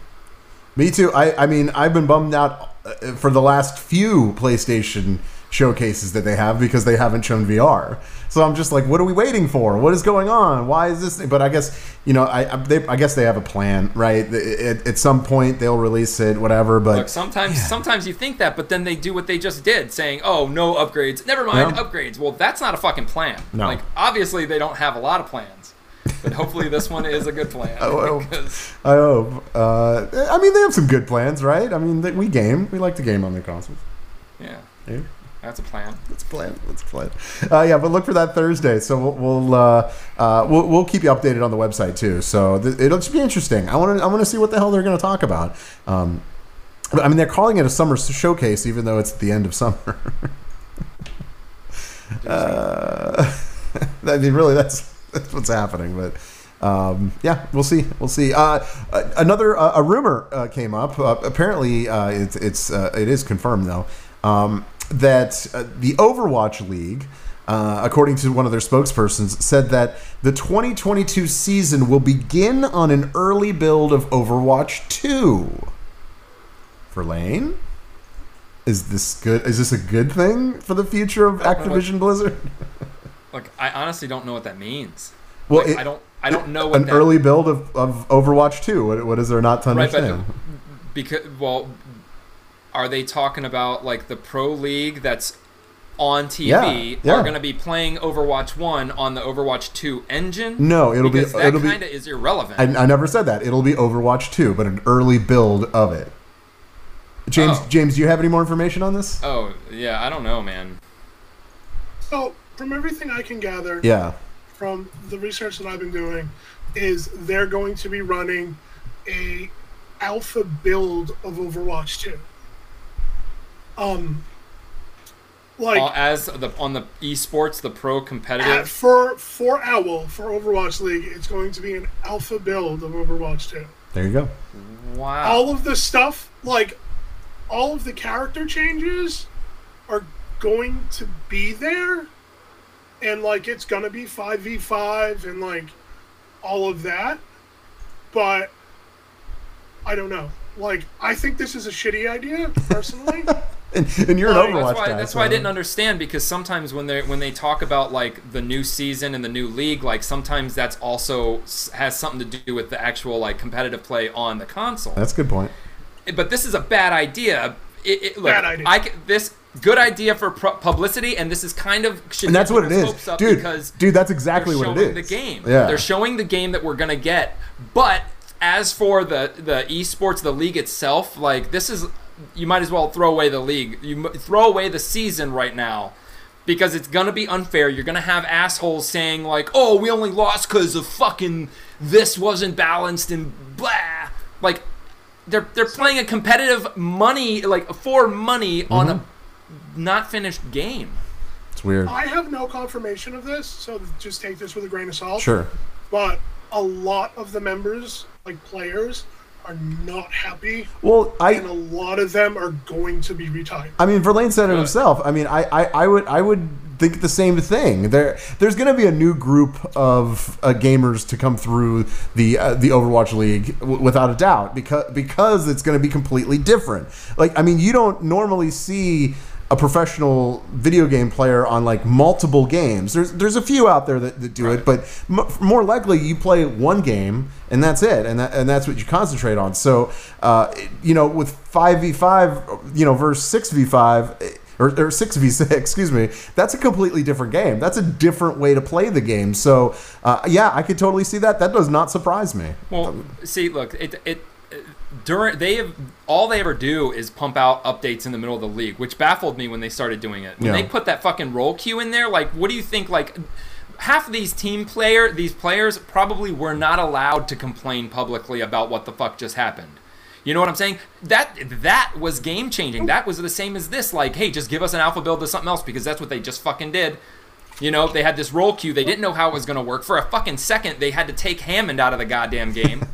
Me too. I mean, I've been bummed out for the last few PlayStation showcases that they have because they haven't shown VR. So I'm just like, what are we waiting for? What is going on? Why is this? But I guess, you know, I guess they have a plan, right? At some point they'll release it, whatever. But look, sometimes you think that, but then they do what they just did, saying, "Oh, no upgrades. Never mind upgrades." Well, that's not a fucking plan. No. Like, obviously they don't have a lot of plans. But hopefully this one is a good plan. I hope. I mean, they have some good plans, right? I mean, we game. We like to game on the consoles. Yeah. Yeah. That's a plan. That's a plan. That's a plan. Yeah, but look for that Thursday. So we'll keep you updated on the website too. So it'll just be interesting. I want to see what the hell they're going to talk about. I mean, they're calling it a summer showcase, even though it's at the end of summer. I mean, really, that's what's happening, but yeah, we'll see. Another a rumor came up. Apparently, it is confirmed though that the Overwatch League, according to one of their spokespersons, said that the 2022 season will begin on an early build of Overwatch 2. Verlaine, is this good? Is this a good thing for the future of Activision Blizzard? Like, I honestly don't know what that means. Well, like, I don't know what that early build of Overwatch 2. What is there not to understand? But because, well, are they talking about like the pro league that's on TV are going to be playing Overwatch 1 on the Overwatch 2 engine? No, it'll be kind of is irrelevant. I never said that. It'll be Overwatch 2, but an early build of it. James, do you have any more information on this? Oh yeah, I don't know, man. Oh. From everything I can gather, from the research that I've been doing, is they're going to be running a alpha build of Overwatch 2. Like as on the esports, the pro competitive for OWL, for Overwatch League, it's going to be an alpha build of Overwatch 2. There you go. Wow. All of the stuff, like all of the character changes, are going to be there. And, like, it's going to be 5v5 and, like, all of that. But I don't know. Like, I think this is a shitty idea, personally. and you're an Overwatch guy. That's why I didn't understand, because sometimes when they talk about, like, the new season and the new league, like, sometimes that's also has something to do with the actual, like, competitive play on the console. That's a good point. But this is a bad idea. Bad idea. Good idea for publicity, and this is kind of... And that's what it is. Dude, that's exactly what it is. They're showing the game. Yeah. They're showing the game that we're going to get. But as for the esports, the league itself, like, this is... You might as well throw away the league. You throw away the season right now because it's going to be unfair. You're going to have assholes saying, like, oh, we only lost because of fucking... This wasn't balanced and blah. Like, they're playing a competitive money... Like, for money on a... not finished game. It's weird. I have no confirmation of this, so just take this with a grain of salt. Sure. But a lot of the members, like players, are not happy. Well, and a lot of them are going to be retired. I mean, Verlaine said it himself. I mean, I would think the same thing. There's going to be a new group of gamers to come through the Overwatch League without a doubt, because it's going to be completely different. Like, I mean, you don't normally see a professional video game player on like multiple games. There's a few out there that do it, but more likely you play one game and that's it, and that's what you concentrate on. So, you know, with 5v5, you know, versus 6v5 or 6v6, excuse me, that's a completely different game. That's a different way to play the game. So, yeah, I could totally see that. That does not surprise me. Well, see, look, all they ever do is pump out updates in the middle of the league, which baffled me when they started doing it. When they put that fucking roll queue in there, like, what do you think? Like, half of these players probably were not allowed to complain publicly about what the fuck just happened. You know what I'm saying? That was game changing. That was the same as this. Like, hey, just give us an alpha build to something else, because that's what they just fucking did. You know, they had this roll queue. They didn't know how it was going to work. For a fucking second, they had to take Hammond out of the goddamn game.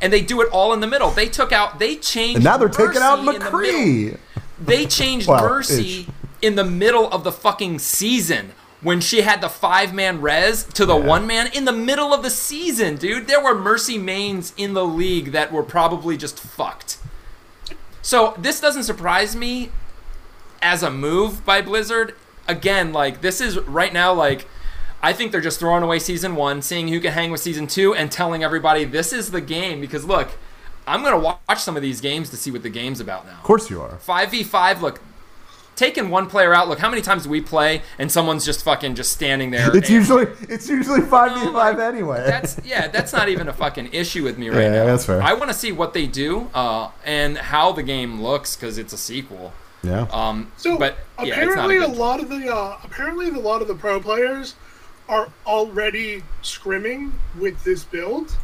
And they do it all in the middle. They took out, they changed. And now they're taking out McCree. They changed Mercy in the middle of the fucking season, when she had the 5-man res to the 1-man in the middle of the season, dude. There were Mercy mains in the league that were probably just fucked. So this doesn't surprise me as a move by Blizzard. Again, like, this is right now, like, I think they're just throwing away season 1, seeing who can hang with season 2, and telling everybody this is the game. Because look, I'm going to watch some of these games to see what the game's about now. Of course you are. 5v5, look, taking one player out, look, how many times do we play and someone's just fucking just standing there? It's usually 5v5 anyway. That's not even a fucking issue with me right now. Yeah, that's fair. I want to see what they do and how the game looks, because it's a sequel. Yeah. Apparently a lot of the pro players are already scrimming with this build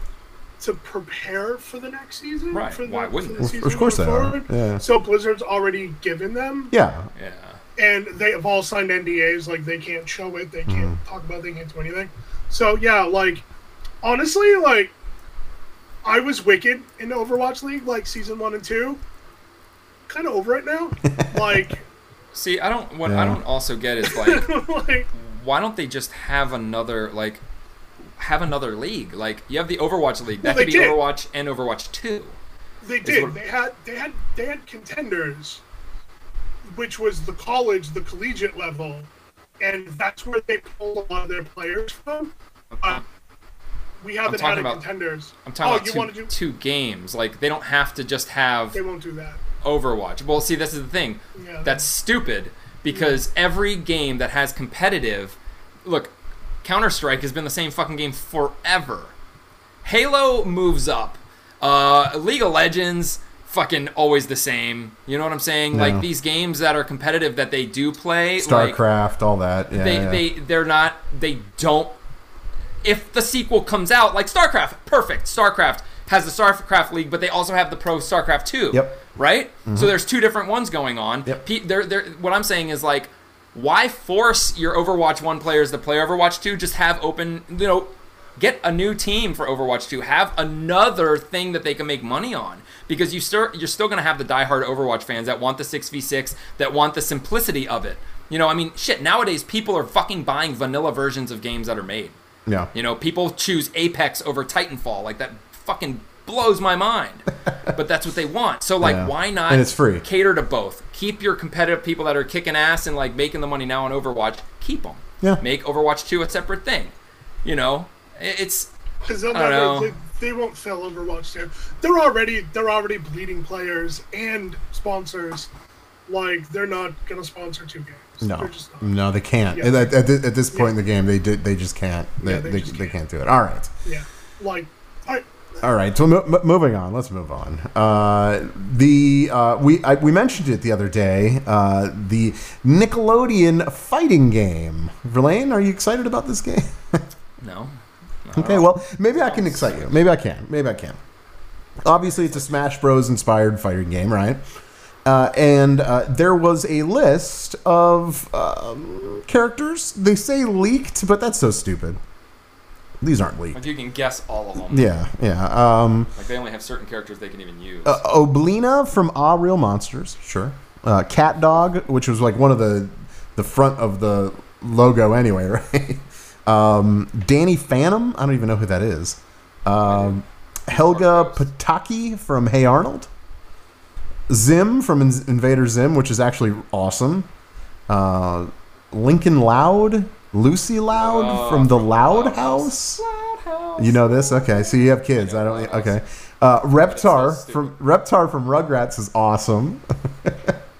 to prepare for the next season. Right. Of course they are. Yeah. So Blizzard's already given them. Yeah. Yeah. And they have all signed NDAs. Like, they can't show it. They can't talk about it. They can't do anything. So, yeah, like, honestly, like, I was wicked in Overwatch League, like, Season 1 and 2. Kind of over it now. Like, see, I don't also get is, like, like, why don't they just have another, like, have another league? Like, you have the Overwatch League. That could be Overwatch and Overwatch 2. They did. They had contenders, which was the college, the collegiate level, and that's where they pulled a lot of their players from. We haven't had contenders. I'm talking about two games. Like, they don't have to just have. They won't do that. Overwatch. Well, see, this is the thing. Yeah. That's stupid, because every game that has competitive, look, Counter-Strike has been the same fucking game forever. Halo moves up. League of Legends, fucking always the same. You know what I'm saying? No. Like, these games that are competitive that they do play, StarCraft, like, all that. Yeah, they don't. If the sequel comes out, like StarCraft, perfect. StarCraft has the StarCraft League, but they also have the Pro StarCraft 2. Yep. Right? Mm-hmm. So there's two different ones going on. Yep. What I'm saying is, like, why force your Overwatch 1 players to play Overwatch 2? Just have open, you know, get a new team for Overwatch 2. Have another thing that they can make money on. Because you're still going to have the diehard Overwatch fans that want the 6v6, that want the simplicity of it. You know, I mean, shit, nowadays people are fucking buying vanilla versions of games that are made. Yeah. You know, people choose Apex over Titanfall. Like, that fucking blows my mind, but that's what they want. So, like, why not? And it's free. Cater to both. Keep your competitive people that are kicking ass and, like, making the money now on Overwatch. Keep them. Yeah. Make Overwatch 2 a separate thing. You know, it's. Because they won't sell Overwatch 2. They're already bleeding players and sponsors. Like, they're not gonna sponsor two games. No. No, they can't. Yeah. At this point in the game, they just can't. They can't do it. All right. Yeah. Like. All right, so moving on. Let's move on. We mentioned it the other day. The Nickelodeon fighting game. Verlaine, are you excited about this game? No. Okay. Well, maybe I can excite you. Maybe I can. Obviously, it's a Smash Bros. Inspired fighting game, right? And there was a list of characters. They say leaked, but that's so stupid. These aren't leaked. Like, you can guess all of them. Yeah. Like, they only have certain characters they can even use. Oblina from Ah Real Monsters, sure. Cat Dog, which was, like, one of the front of the logo anyway, right? Danny Phantom, I don't even know who that is. Helga Pataki from Hey Arnold. Zim from Invader Zim, which is actually awesome. Lincoln Loud. Lucy Loud from the Loud House. You know this? Okay, so you have kids. Okay. Reptar from Rugrats is awesome.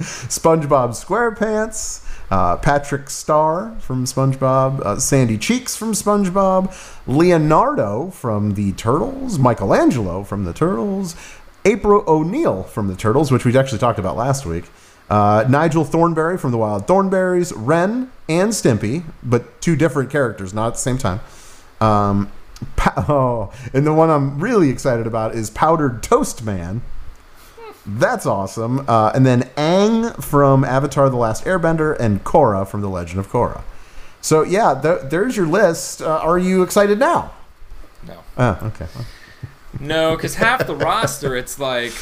SpongeBob SquarePants. Patrick Starr from SpongeBob. Sandy Cheeks from SpongeBob. Leonardo from the Turtles. Michelangelo from the Turtles. April O'Neil from the Turtles, which we actually talked about last week. Nigel Thornberry from the Wild Thornberries, Ren and Stimpy, but two different characters, not at the same time. And the one I'm really excited about is Powdered Toast Man, That's awesome. And then Aang from Avatar The Last Airbender and Korra from The Legend of Korra. So, yeah, there's your list. Are you excited now? No. Oh, okay. No, because half the roster, it's like...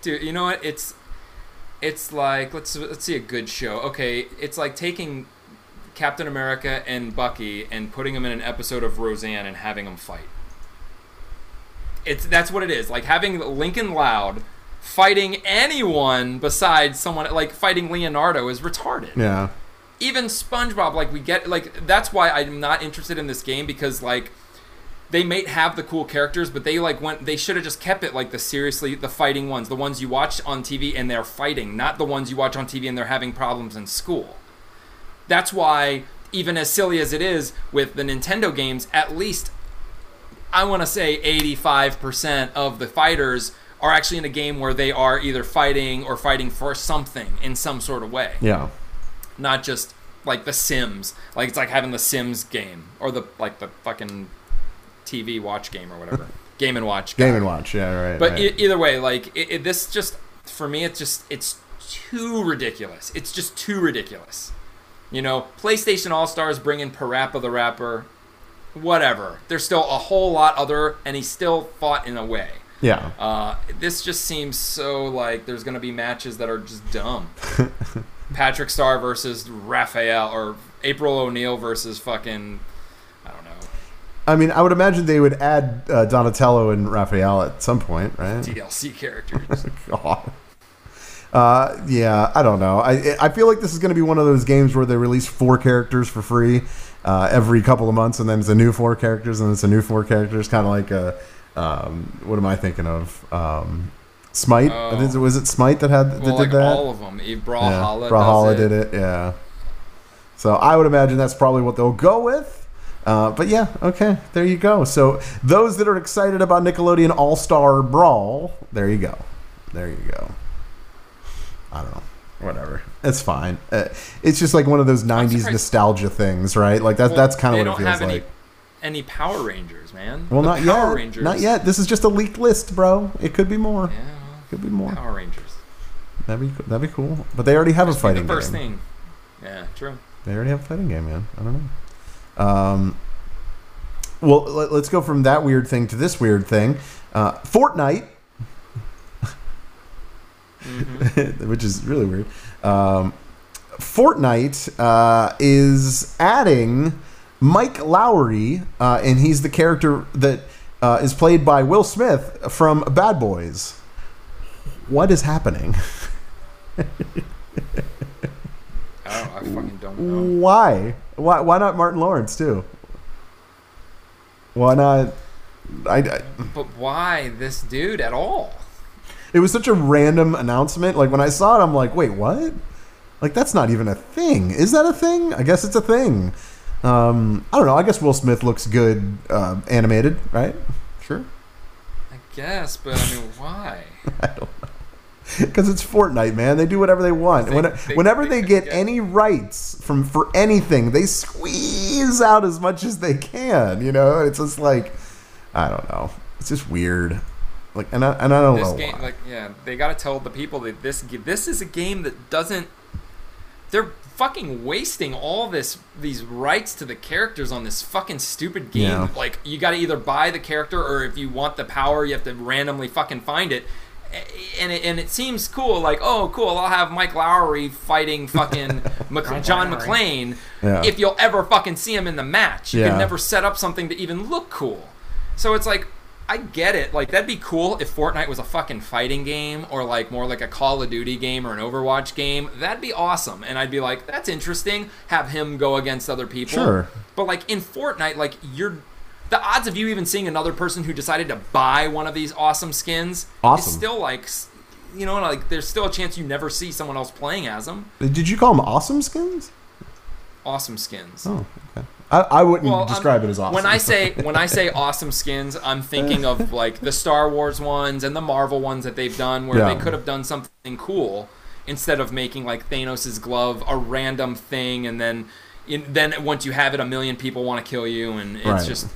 Dude, you know what? It's like... Let's see a good show. Okay, it's like taking Captain America and Bucky and putting them in an episode of Roseanne and having them fight. That's what it is. Like, having Lincoln Loud fighting anyone besides someone... Like, fighting Leonardo is retarded. Yeah. Even SpongeBob, like, we get... Like, that's why I'm not interested in this game, because, like... They may have the cool characters, but they like went. They should have just kept it like the fighting ones, the ones you watch on TV and they're fighting, not the ones you watch on TV and they're having problems in school. That's why, even as silly as it is with the Nintendo games, at least I want to say 85% of the fighters are actually in a game where they are either fighting or fighting for something in some sort of way. Yeah, not just like The Sims. Like it's like having The Sims game or the fucking TV watch game or whatever. Game and Watch. Game and Watch, yeah, right. But right. Either way, like, this just, for me, it's too ridiculous. It's just too ridiculous. You know, PlayStation All-Stars bring in Parappa the Rapper, whatever. There's still a whole lot other, and he still fought in a way. Yeah. This just seems so like there's going to be matches that are just dumb. Patrick Star versus Raphael, or April O'Neil versus fucking... I mean, I would imagine they would add Donatello and Raphael at some point, right? DLC characters. God. Yeah, I don't know. I feel like this is going to be one of those games where they release 4 characters for free every couple of months, and then it's a new 4 characters, and it's a new 4 characters, kind of like a... what am I thinking of? Smite? Oh. Was it Smite that did that? All of them. Brawlhalla, yeah. Brawlhalla did it, yeah. So I would imagine that's probably what they'll go with. But yeah, okay, there you go. So those that are excited about Nickelodeon All-Star Brawl, there you go. There you go. I don't know. Whatever. It's fine. It's just like one of those 90s nostalgia things, right? Like that's kind of what it feels like. They don't have any Power Rangers, man. Well, not yet. Power Rangers. Not yet. This is just a leaked list, bro. It could be more. Yeah. Could be more. Power Rangers. That'd be cool. But they already have a fighting game. The first thing. Yeah, true. They already have a fighting game, man. I don't know. Well, let's go from that weird thing to this weird thing. Fortnite, mm-hmm. which is really weird. Fortnite is adding Mike Lowry, and he's the character that is played by Will Smith from Bad Boys. What is happening? I fucking don't know. Why not Martin Lawrence too? Why not? But why this dude at all? It was such a random announcement. Like when I saw it, I'm like, wait, what? Like that's not even a thing. Is that a thing? I guess it's a thing. I don't know. I guess Will Smith looks good animated, right? Sure. I guess, but I mean, why? I don't know. Because it's Fortnite, man. They do whatever they want. Whenever they get any rights for anything, they squeeze out as much as they can. You know, it's just like, I don't know. It's just weird. Like, and I don't know why. Like, yeah, they got to tell the people that this is a game that doesn't. They're fucking wasting all these rights to the characters on this fucking stupid game. Yeah. Like, you got to either buy the character, or if you want the power, you have to randomly fucking find it. And it seems cool, like, oh, cool, I'll have Mike Lowry fighting fucking John McClane if you'll ever fucking see him in the match. You can never set up something to even look cool. So it's like, I get it. Like, that'd be cool if Fortnite was a fucking fighting game or, like, more like a Call of Duty game or an Overwatch game. That'd be awesome. And I'd be like, that's interesting. Have him go against other people. Sure. But, like, in Fortnite, like, the odds of you even seeing another person who decided to buy one of these awesome skins is still like, you know, like there's still a chance you never see someone else playing as them. Did you call them awesome skins? Awesome skins. Oh, okay. I wouldn't describe it as awesome. When I say awesome skins, I'm thinking of like the Star Wars ones and the Marvel ones that they've done where they could have done something cool instead of making like Thanos' glove a random thing and then once you have it, 1 million people want to kill you and it's just...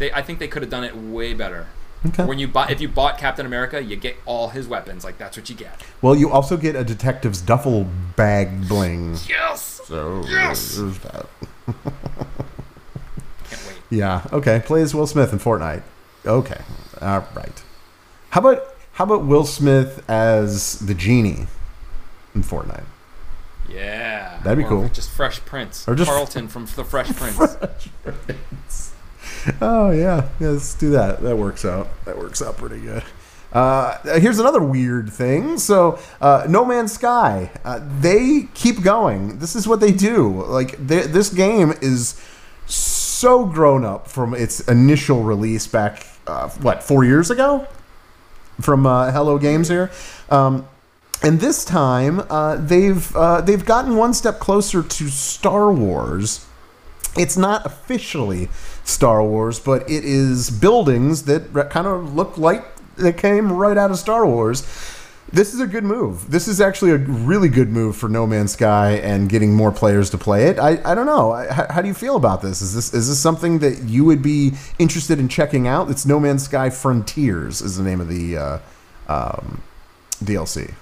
I think they could have done it way better. Okay. When you buy, if you bought Captain America, you get all his weapons. Like, that's what you get. Well, you also get a detective's duffel bag bling. Yes. So yes. There's that. Can't wait. Yeah. Okay. Play as Will Smith in Fortnite. Okay. All right. How about Will Smith as the genie in Fortnite? Yeah. That'd be cool. Just Fresh Prince. Or just Carlton from the Fresh Prince. Fresh Prince. Oh, yeah. Yeah, let's do that. That works out. That works out pretty good. Here's another weird thing. So, No Man's Sky. They keep going. This is what they do. Like, this game is so grown up from its initial release back, 4 years ago? From Hello Games here. And this time, they've gotten one step closer to Star Wars. It's not officially Star Wars, but it is buildings that kind of look like they came right out of Star Wars. This is a good move. This is actually a really good move for No Man's Sky and getting more players to play it. I don't know. How do you feel about this? Is this something that you would be interested in checking out? It's No Man's Sky Frontiers is the name of the DLC.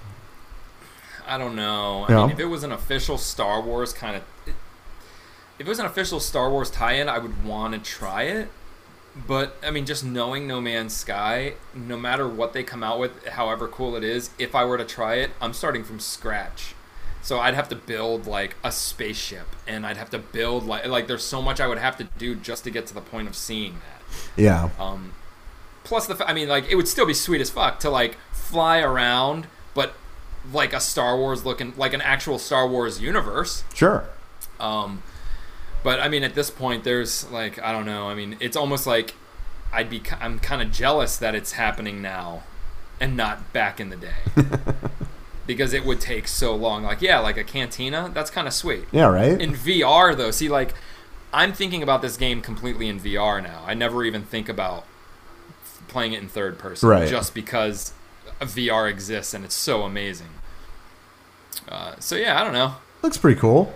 I don't know. I mean, if it was an official Star Wars kind of... If it was an official Star Wars tie-in, I would want to try it. But, I mean, just knowing No Man's Sky, no matter what they come out with, however cool it is, if I were to try it, I'm starting from scratch. So I'd have to build, like, a spaceship. And I'd have to build, like there's so much I would have to do just to get to the point of seeing that. Yeah. Plus, it would still be sweet as fuck to, like, fly around, but... like a Star Wars looking, like an actual Star Wars universe. Sure. But I mean, at this point, there's like, I don't know. I mean, it's almost like I'm kind of jealous that it's happening now and not back in the day because it would take so long. Like, yeah, like a cantina. That's kind of sweet. Yeah. Right. In VR though. See, like I'm thinking about this game completely in VR now. I never even think about playing it in third person just because VR exists and it's so amazing. So yeah, I don't know. Looks pretty cool.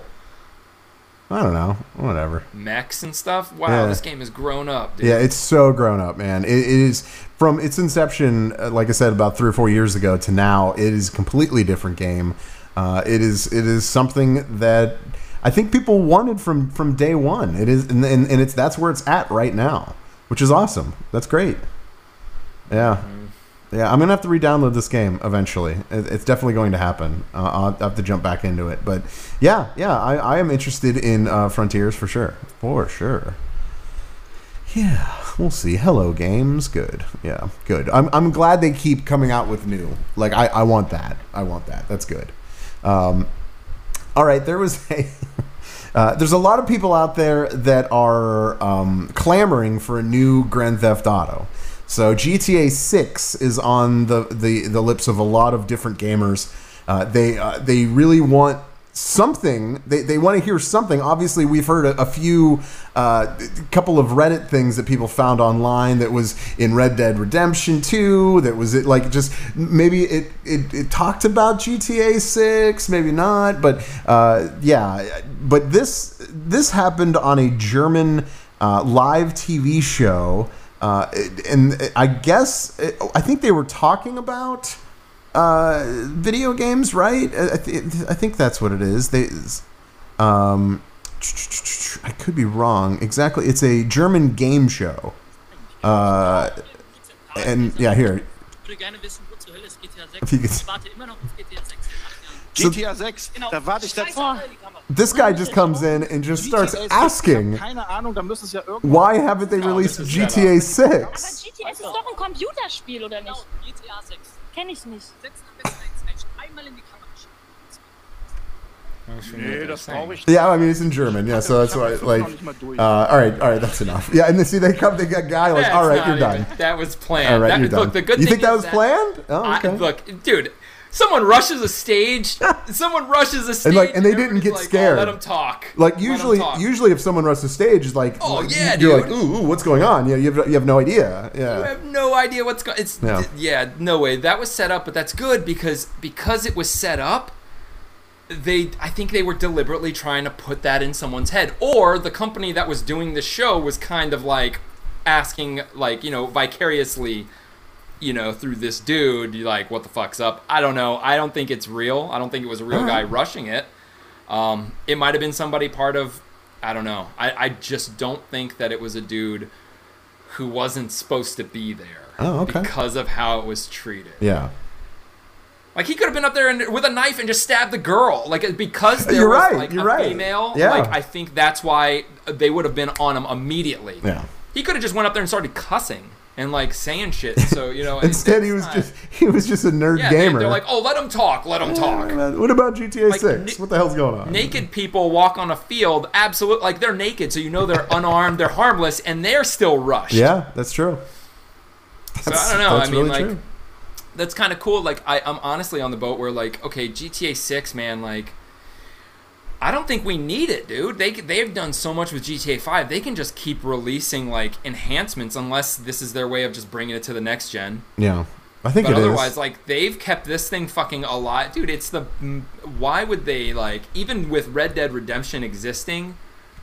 I don't know. Whatever. Mechs and stuff. Wow, yeah. This game is grown up, dude. Yeah, it's so grown up, man. It is from its inception, like I said, about 3 or 4 years ago to now. It is a completely different game. It is something that I think people wanted from day one. It is, and it's that's where it's at right now, which is awesome. That's great. Yeah. Mm-hmm. Yeah, I'm going to have to re-download this game eventually. It's definitely going to happen. I'll have to jump back into it. But yeah, I am interested in Frontiers for sure. For sure. Yeah, we'll see. Hello Games, good. Yeah, good. I'm glad they keep coming out with new. Like, I want that. That's good. All right, there was a... there's a lot of people out there that are clamoring for a new Grand Theft Auto. So GTA 6 is on the lips of a lot of different gamers. They really want something. They want to hear something. Obviously, we've heard a few, couple of Reddit things that people found online that was in Red Dead Redemption 2. That was it, like just maybe it talked about GTA 6, maybe not. But yeah, but this happened on a German live TV show. And I guess, I think they were talking about video games, right? I think that's what it is. I could be wrong. Exactly. It's a German game show. And yeah, here. GTA 6, da warte ich davor. This guy just comes in and just starts asking, why haven't they released GTA 6? GTA ist doch ein Computerspiel, oder nicht? GTA 6. Kenn ich nicht. Yeah, I mean, it's in German. Yeah, so that's why, like, all right, that's enough. Yeah, and then see, they got a guy like, all right, you're done. That was planned. All right, you're done. You think that was planned? Oh, okay. Look, dude. Someone rushes a stage, and they didn't get scared. Let them talk. Like usually, if someone rushes a stage, it's like, oh yeah, you're dude. Like, ooh, what's going on? Yeah, you have no idea. Yeah, you have no idea what's going. It's yeah, no way. That was set up, but that's good because it was set up. I think they were deliberately trying to put that in someone's head, or the company that was doing the show was kind of like, asking, like, you know, vicariously, you know, through this dude, like, what the fuck's up? I don't know. I don't think it's real. I don't think it was a real guy rushing it. It might have been somebody part of, I don't know. I just don't think that it was a dude who wasn't supposed to be there. Oh, okay. Because of how it was treated. Yeah. Like, he could have been up there and, with a knife and just stabbed the girl. Like, because there was, like, a female, like, I think that's why they would have been on him immediately. Yeah. He could have just went up there and started cussing and, like, saying shit. So, you know. Instead, he was just a nerd gamer. They're like, oh, let him talk. Let him talk. What about GTA 6? What the hell's going on? Naked people walk on a field. Absolutely. Like, they're naked, so you know they're unarmed. They're harmless, and they're still rushed. Yeah, that's true. That's, so I don't know. I mean, really, like, true. That's kind of cool. Like, I'm honestly on the boat where, like, okay, GTA 6, man, like, I don't think we need it, dude. They've done so much with GTA 5. They can just keep releasing, like, enhancements unless this is their way of just bringing it to the next gen. Yeah, I think. But otherwise, like, they've kept this thing fucking alive, dude. It's the why would they, like, even with Red Dead Redemption existing,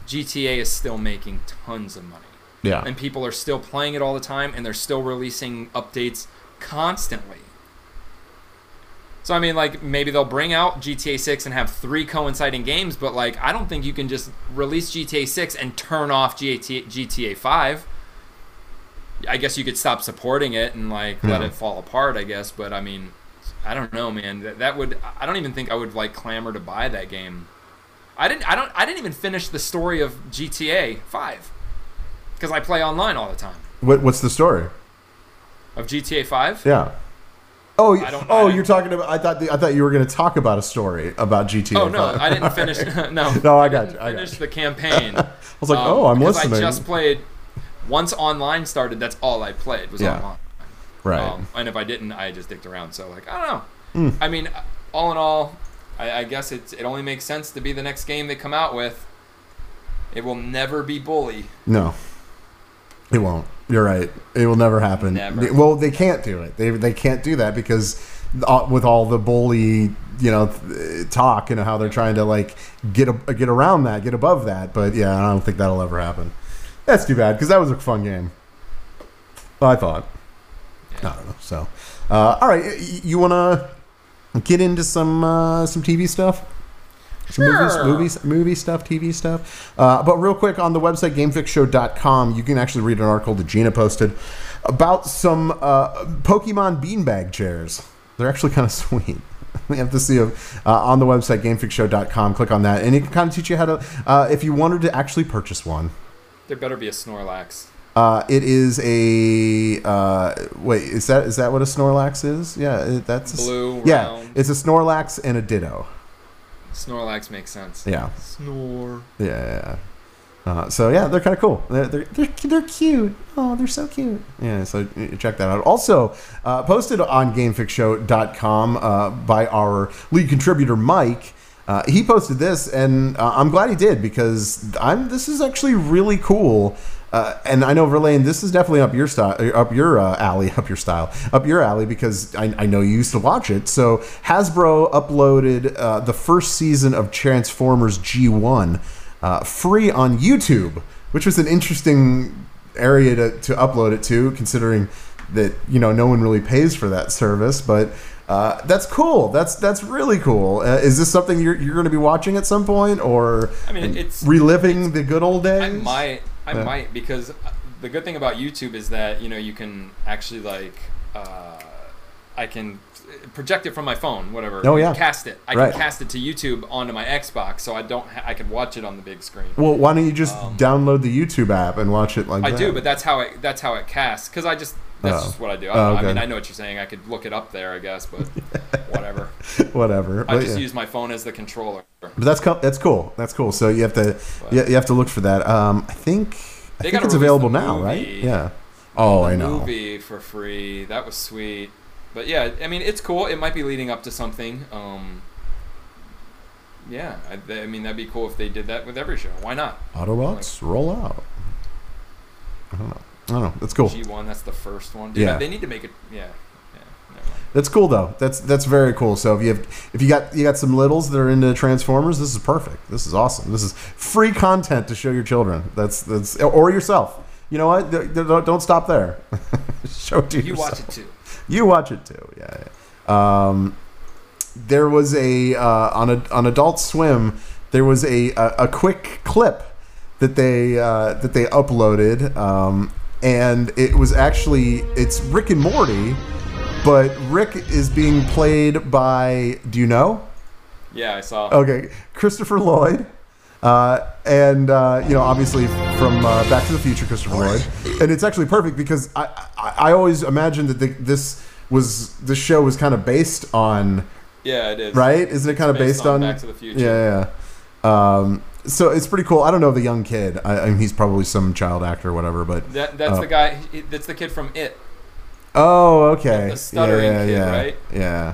GTA is still making tons of money. Yeah, and people are still playing it all the time, and they're still releasing updates constantly. So I mean, like, maybe they'll bring out GTA 6 and have 3 coinciding games, but, like, I don't think you can just release GTA 6 and turn off GTA 5. I guess you could stop supporting it and, like, let it fall apart, I guess. But I mean, I don't know, man. That would, I don't even think I would, like, clamor to buy that game. I didn't even finish the story of GTA 5. Because I play online all the time. What's the story of GTA 5? Yeah. Oh, you're talking about. I thought you were going to talk about a story about GTA. Oh no, 5. I didn't finish. No, I got you. I finished the campaign. I was like, oh, I'm listening. I just played. Once online started, that's all I played was online. Right. And if I didn't, I just dicked around. So, like, I don't know. I mean, all in all, I guess it only makes sense to be the next game they come out with. It will never be Bully. No. It won't. You're right. It will never happen. Never. Well, they can't do it. They can't do that because with all the Bully, you know, talk, you know, how they're trying to, like, get around that, get above that. But yeah, I don't think that'll ever happen. That's too bad because that was a fun game. I thought. Yeah. I don't know. So, all right, you want to get into some TV stuff? Sure. Movie stuff, TV stuff. But real quick, on the website, GameFixShow.com, you can actually read an article that Gina posted about some Pokemon beanbag chairs. They're actually kind of sweet. We have to see them on the website, GameFixShow.com. Click on that, and it can kind of teach you how to, if you wanted to actually purchase one. There better be a Snorlax. It is a wait. Is that what a Snorlax is? Yeah, that's blue. Round. It's a Snorlax and a Ditto. Snorlax makes sense. Yeah. Snore. Yeah. So yeah, they're kind of cool. They're cute. Oh, they're so cute. Yeah. So check that out. Also posted on GameFixShow.com by our lead contributor Mike. He posted this, and I'm glad he did because this is actually really cool. And I know, Verlaine, this is definitely up your style, up your alley, because I know you used to watch it. So Hasbro uploaded the first season of Transformers G1 free on YouTube, which was an interesting area to upload it to, considering that, you know, no one really pays for that service. But that's cool. That's really cool. Is this something you're going to be watching at some point, or I mean, it's reliving the good old days? I might, because the good thing about YouTube is that, you know, you can actually, like, I can project it from my phone, whatever. Oh, yeah. Cast it. I can cast it to YouTube onto my Xbox, so I can watch it on the big screen. Well, why don't you just download the YouTube app and watch it like that? I do, but that's how it casts, because that's just what I do. I mean, I know what you're saying. I could look it up there, I guess, but whatever. I just use my phone as the controller. But that's cool. That's cool. So you have to look for that. I think it's available now, right? Yeah. Oh, I know. Movie for free. That was sweet. But yeah, I mean, it's cool. It might be leading up to something. Yeah, I mean, that'd be cool if they did that with every show. Why not? Autobots, roll out. I don't know. That's cool. G1, that's the first one. Dude, yeah. They need to make it. Yeah. Never mind. That's cool though. That's very cool. So if you got some littles that are into Transformers, this is perfect. This is awesome. This is free content to show your children. That's or yourself. You know what? Don't stop there. Show it to yourself. You watch it too. You watch it too. Yeah. There was on Adult Swim. There was a quick clip that they uploaded, and it was actually it's Rick and Morty, but Rick is being played by do you know? Yeah, I saw. Okay, Christopher Lloyd, and you know obviously from Back to the Future, Christopher Lloyd, and it's actually perfect because I always imagined that this show was kind of based on. Yeah, it is. Right? Isn't it kind of based on Back to the Future? Yeah, yeah. So it's pretty cool. I don't know the young kid. I mean, he's probably some child actor or whatever. But that's the guy. That's the kid from It. Oh, okay. The stuttering kid, yeah, right? Yeah.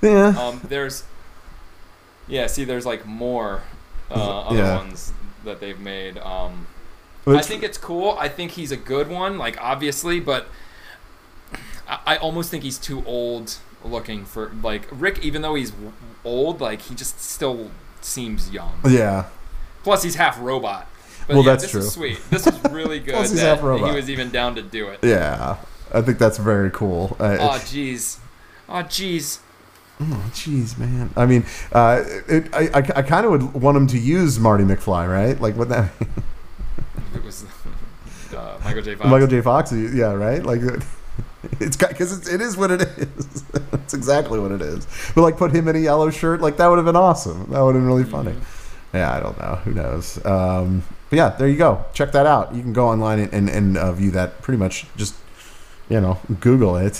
Yeah. There's. Yeah. See, there's like more other ones that they've made. I think it's cool. I think he's a good one. Like obviously, but I almost think he's too old. Looking for like Rick, even though he's old, like he just still seems young. Yeah. Plus, he's half robot. But, well, yeah, that's true. This is sweet. This is really good. Plus, he's half robot. He was even down to do it. Yeah, I think that's very cool. Oh, jeez, man. I mean, I kind of would want him to use Marty McFly, right? Like what that. It was Michael J. Fox. Michael J. Fox. Yeah, right. Like. It's because it is what it is. It's exactly what it is. But like, put him in a yellow shirt. Like that would have been awesome. That would have been really funny. Yeah, I don't know. Who knows? But yeah, there you go. Check that out. You can go online and view that. Pretty much just Google it.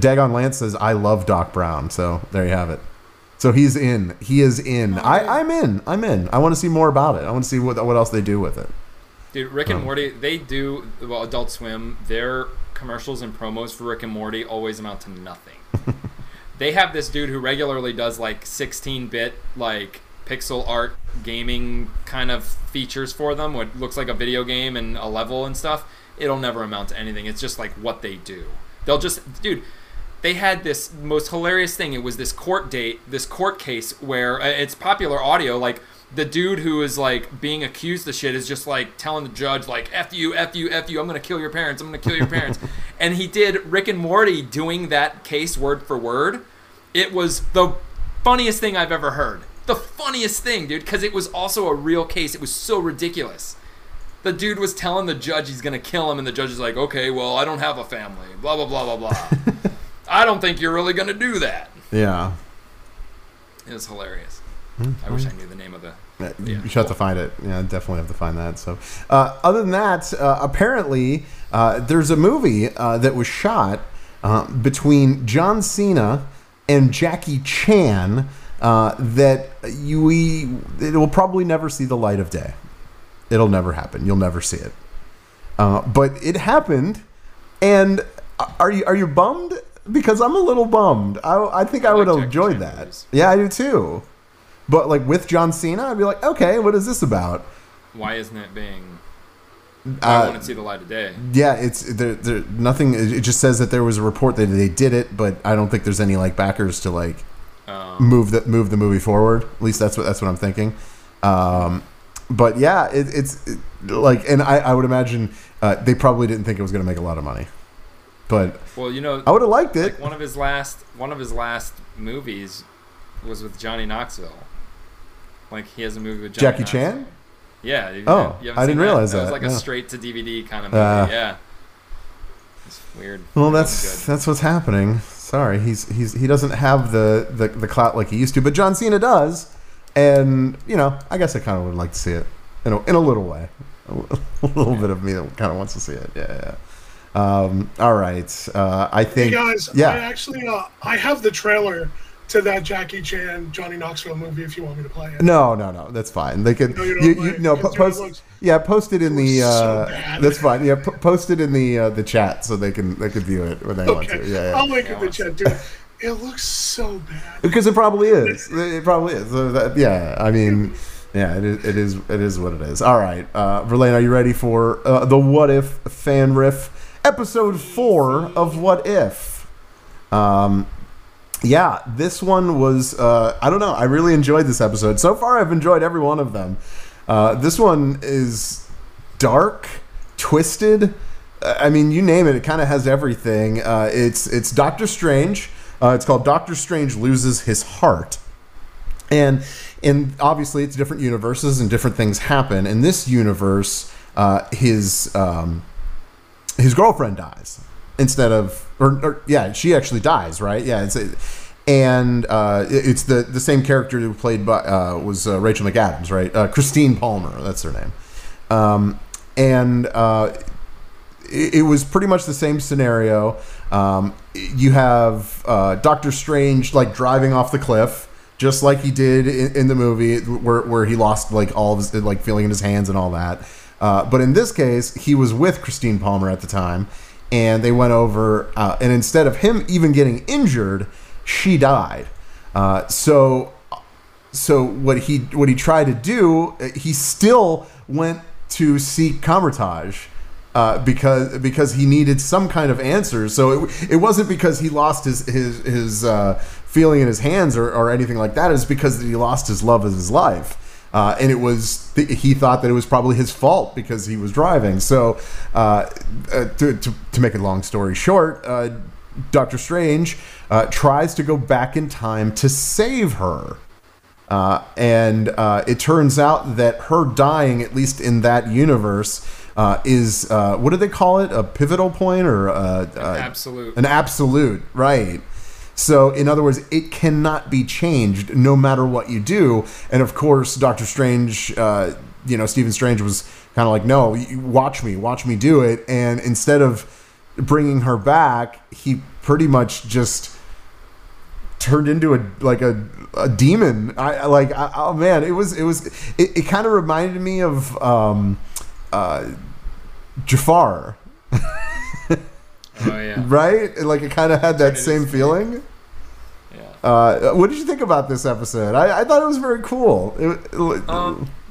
Dagon Lance says I love Doc Brown. So there you have it. So he's in. He is in. I'm in. I want to see more about it. I want to see what else they do with it. Dude, Rick and Morty. They do well. Adult Swim. They're commercials and promos for Rick and Morty always amount to nothing. They have this dude who regularly does like 16-bit like pixel art gaming kind of features for them, what looks like a video game and a level and stuff. It'll never amount to anything. It's just like what they do. They'll just they had this most hilarious thing. It was this court case where it's popular audio, like the dude who is like being accused of shit is just like telling the judge like F you, F you, F you, I'm gonna kill your parents, I'm gonna kill your parents. And he did Rick and Morty doing that case word for word. It was the funniest thing I've ever heard. The funniest thing, dude, because it was also a real case. It was so ridiculous. The dude was telling the judge he's gonna kill him and the judge is like, okay, well, I don't have a family, blah, blah, blah, blah, blah. I don't think you're really gonna do that. Yeah. It was hilarious. I wish I knew the name of the... Yeah. You should have to find it. Yeah, definitely have to find that. So, other than that, apparently there's a movie that was shot between John Cena and Jackie Chan that it will probably never see the light of day. It'll never happen. You'll never see it. But it happened. And are you bummed? Because I'm a little bummed. I think I would have enjoyed that. Movies. Yeah, I do too. But like with John Cena, I'd be like, okay, what is this about? Why isn't it being? I want to see the light of day. Yeah, it's there. Nothing. It just says that there was a report that they did it, but I don't think there's any like backers to like move the movie forward. At least that's what I'm thinking. But yeah, it's like, and I would imagine they probably didn't think it was going to make a lot of money. But well, I would have liked it. Like one of his last movies was with Johnny Knoxville. Like he has a movie with Jackie Chan. Yeah. I didn't realize that. It was like a straight to DVD kind of movie. Yeah. It's weird. Well, that's what's happening. Sorry, he doesn't have the clout like he used to, but John Cena does, and I guess I kind of would like to see it in a little way. A little bit of me that kind of wants to see it. Yeah. All right. I think. Hey guys, yeah. I actually I have the trailer to that Jackie Chan Johnny Knoxville movie, if you want me to play it. No, that's fine. They can. Post it in the. So that's fine. Yeah, post it in the chat so they can view it when they want to. Yeah, I'll link it in the chat, dude. It looks so bad. Because it probably is. It probably is. Yeah, I mean, yeah, it is what it is. All right, Verlaine, are you ready for the What If fan riff, episode 4 of What If? Yeah, this one was, I don't know, I really enjoyed this episode. So far, I've enjoyed every one of them. This one is dark, twisted. I mean, you name it. It kind of has everything. It's Doctor Strange. It's called Doctor Strange Loses His Heart. And obviously, it's different universes and different things happen. In this universe, his girlfriend dies instead of... Or yeah, she actually dies, right? Yeah, it's the same character who played by... was Rachel McAdams, right? Christine Palmer, that's her name. It was pretty much the same scenario. You have Doctor Strange like driving off the cliff, just like he did in the movie, where he lost like all of his like feeling in his hands and all that. But in this case, he was with Christine Palmer at the time, and they went over. And instead of him even getting injured, she died. So what he tried to do, he still went to seek Kamertage. Because he needed some kind of answer, so it wasn't because he lost his feeling in his hands or anything like that. It's because he lost his love of his life, and it was he thought that it was probably his fault because he was driving. So to make a long story short, Doctor Strange tries to go back in time to save her. And it turns out that her dying, at least in that universe, is what do they call it? A pivotal point or an absolute? An absolute, right? So, in other words, it cannot be changed no matter what you do. And of course, Doctor Strange, Stephen Strange was kind of like, "No, watch me do it." And instead of bringing her back, he pretty much just turned into a demon. It kind of reminded me of Jafar. Oh yeah, right. Like it kind of had that same feeling. Yeah. What did you think about this episode? I thought it was very cool.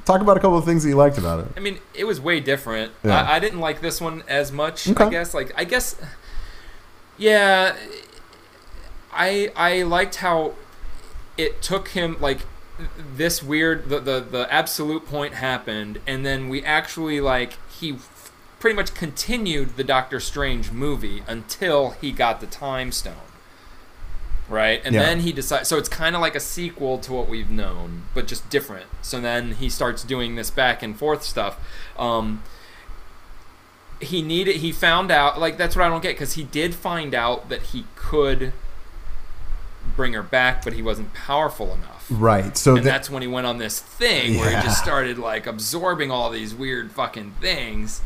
Talk about a couple of things that you liked about it. I mean, it was way different. Yeah. I didn't like this one as much. Okay. I guess. Yeah. I liked how it took him, like, this weird, the absolute point happened, and then we actually, like, he pretty much continued the Doctor Strange movie until he got the time stone, right? And then he decides, so it's kind of like a sequel to what we've known, but just different. So then he starts doing this back and forth stuff. He found out, like, that's what I don't get, because he did find out that he could bring her back, but he wasn't powerful enough, right? So that's when he went on this thing where he just started like absorbing all these weird fucking things,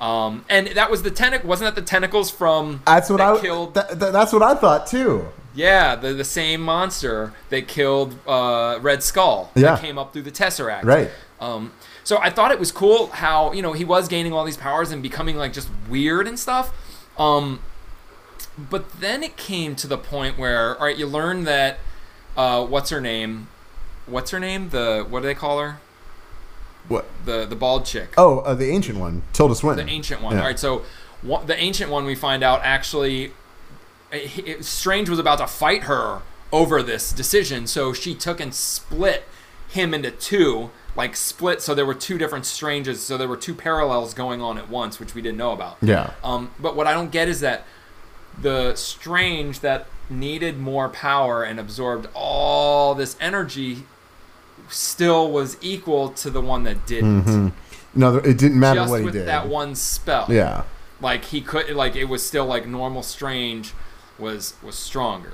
and that was the tentacle. Wasn't that the tentacles from that's what I thought too. Yeah, the same monster that killed Red Skull that came up through the Tesseract, right? So I thought it was cool how, you know, he was gaining all these powers and becoming like just weird and stuff. But then it came to the point where, all right, you learn that, what's her name? What do they call her? What? The bald chick. Oh, the ancient one, Tilda Swinton. The ancient one. Yeah. All right, so the ancient one, we find out actually, Strange was about to fight her over this decision, so she took and split him into two, like split, so there were two different Stranges, so there were two parallels going on at once, which we didn't know about. Yeah. But what I don't get is that the Strange that needed more power and absorbed all this energy still was equal to the one that didn't. Mm-hmm. No, it didn't matter just what he did. Just with that one spell. Yeah. Like, he could, like, it was still, like, normal Strange was stronger.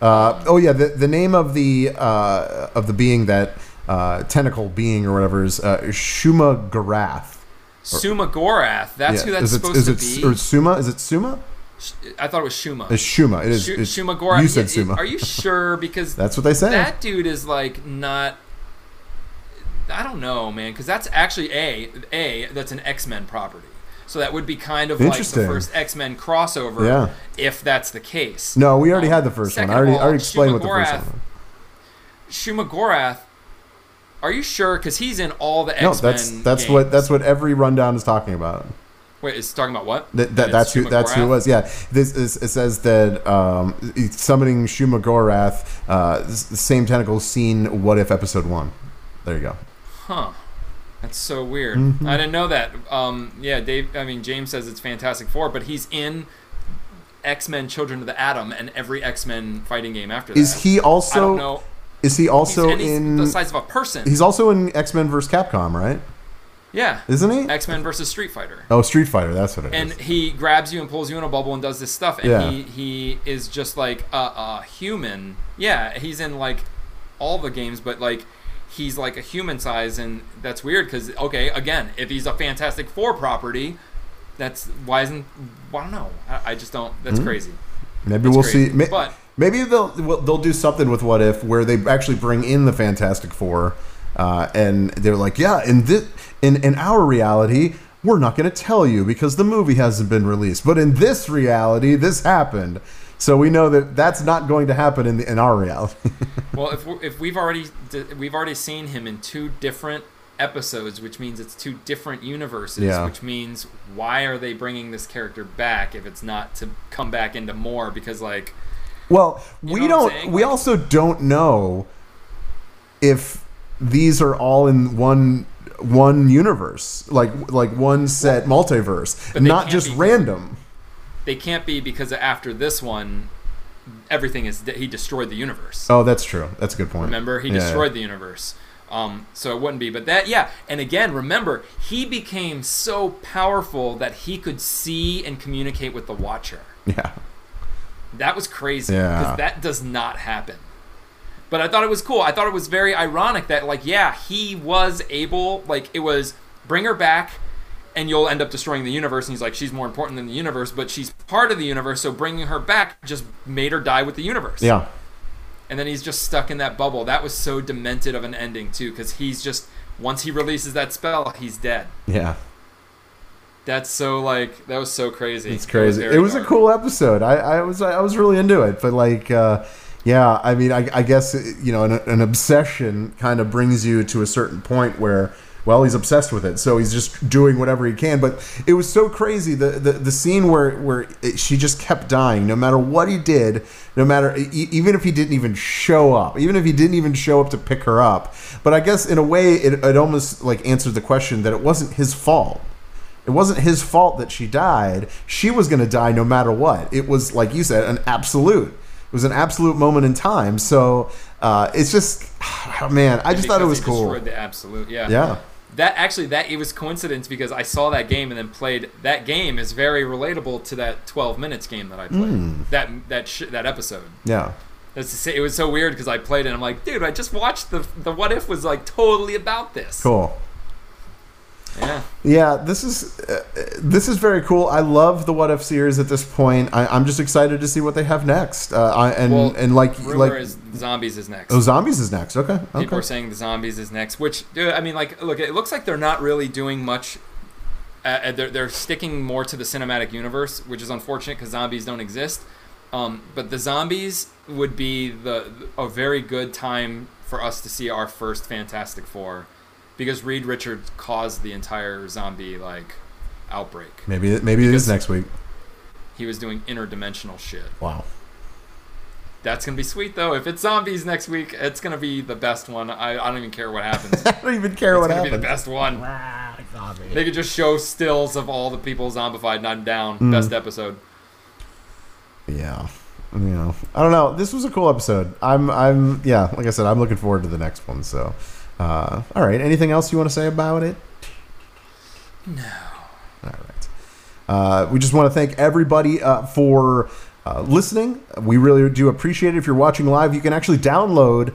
The name of the being that, tentacle being or whatever is, Shumagorath. Shumagorath. That's who that's supposed to be. Or Suma? Is it Suma? I thought it was Shuma. It's Shuma. It is Shumagorath. You said Shuma. Are you sure? Because that's what they say. That dude is like not. I don't know, man. Because that's actually a that's an X-Men property. So that would be kind of like the first X-Men crossover. Yeah. If that's the case. No, we already had the first one. I already explained what the first one was. Shumagorath. Are you sure? Because he's in all the X-Men. No, that's games. That's what every rundown is talking about. Wait, it's talking about what? That's who it was. Yeah, it says that summoning Shumagorath, the same tentacles seen. What if episode 1? There you go. Huh. That's so weird. Mm-hmm. I didn't know that. Yeah, James says it's Fantastic Four, but he's in X-Men Children of the Atom and every X-Men fighting game after that. Is he also... I don't know. Is he also in... the size of a person. He's also in X-Men vs. Capcom, right? Yeah. Isn't he? X-Men vs. Street Fighter. Oh, Street Fighter. That's what it is. And he grabs you and pulls you in a bubble and does this stuff. And he is just like a human. Yeah, he's in like all the games, but like... he's like a human size, and that's weird because, okay, again, if he's a Fantastic Four property, that's why isn't... Well, I don't know. I just don't... That's crazy. Maybe that's we'll see. Maybe they'll do something with What If where they actually bring in the Fantastic Four, and they're like, yeah, in our reality, we're not going to tell you because the movie hasn't been released. But in this reality, this happened. So we know that that's not going to happen in our reality. Well, if we've already seen him in two different episodes, which means it's two different universes, which means why are they bringing this character back if it's not to come back into more? Because like, well, we also don't know if these are all in one universe, like one set multiverse, not just random. They can't be, because after this one, everything is... he destroyed the universe. Oh, that's true. That's a good point. Remember? He destroyed the universe. So it wouldn't be. But that, yeah. And again, remember, he became so powerful that he could see and communicate with the Watcher. Yeah. That was crazy. Yeah. Because that does not happen. But I thought it was cool. I thought it was very ironic that, like, yeah, he was able... like, it was, bring her back... and you'll end up destroying the universe. And he's like, she's more important than the universe, but she's part of the universe, so bringing her back just made her die with the universe. Yeah. And then he's just stuck in that bubble. That was so demented of an ending, too, because he's just... once he releases that spell, he's dead. Yeah. That's so, like... that was so crazy. It's crazy. It was a cool episode. I was really into it, but, like... yeah, I mean, I guess, you know, an obsession kind of brings you to a certain point where... well, he's obsessed with it, so he's just doing whatever he can. But it was so crazy, the scene where she just kept dying, no matter what he did, no matter, even if he didn't even show up, even if he didn't even show up to pick her up. But I guess in a way, it almost like answered the question that it wasn't his fault. It wasn't his fault that she died. She was going to die no matter what. It was, like you said, an absolute. It was an absolute moment in time. So it's just, man, I just thought it was cool. Destroyed the absolute, yeah. Yeah. That it was coincidence because I saw that game and then played that game is very relatable to that 12 minutes game that I played. That episode. Yeah, it was so weird because I played it and I'm like, dude, I just watched the What If was like totally about this. Cool. Yeah. This is very cool. I love the What If series at this point. I'm just excited to see what they have next. Zombies is next. Oh, Zombies is next. Okay. People are saying the Zombies is next, which, dude, I mean, like, look, it looks like they're not really doing much. They're sticking more to the cinematic universe, which is unfortunate because zombies don't exist. But the Zombies would be a very good time for us to see our first Fantastic Four. Because Reed Richards caused the entire zombie outbreak. Maybe it is next week. He was doing interdimensional shit. Wow, that's gonna be sweet though. If it's zombies next week, it's gonna be the best one. I don't even care what happens. It's gonna be the best one. They could just show stills of all the people zombified, and I'm down. Best episode. Yeah, I don't know. This was a cool episode. Like I said, I'm looking forward to the next one. So. All right. Anything else you want to say about it? No. All right. We just want to thank everybody for listening. We really do appreciate it. If you're watching live, you can actually download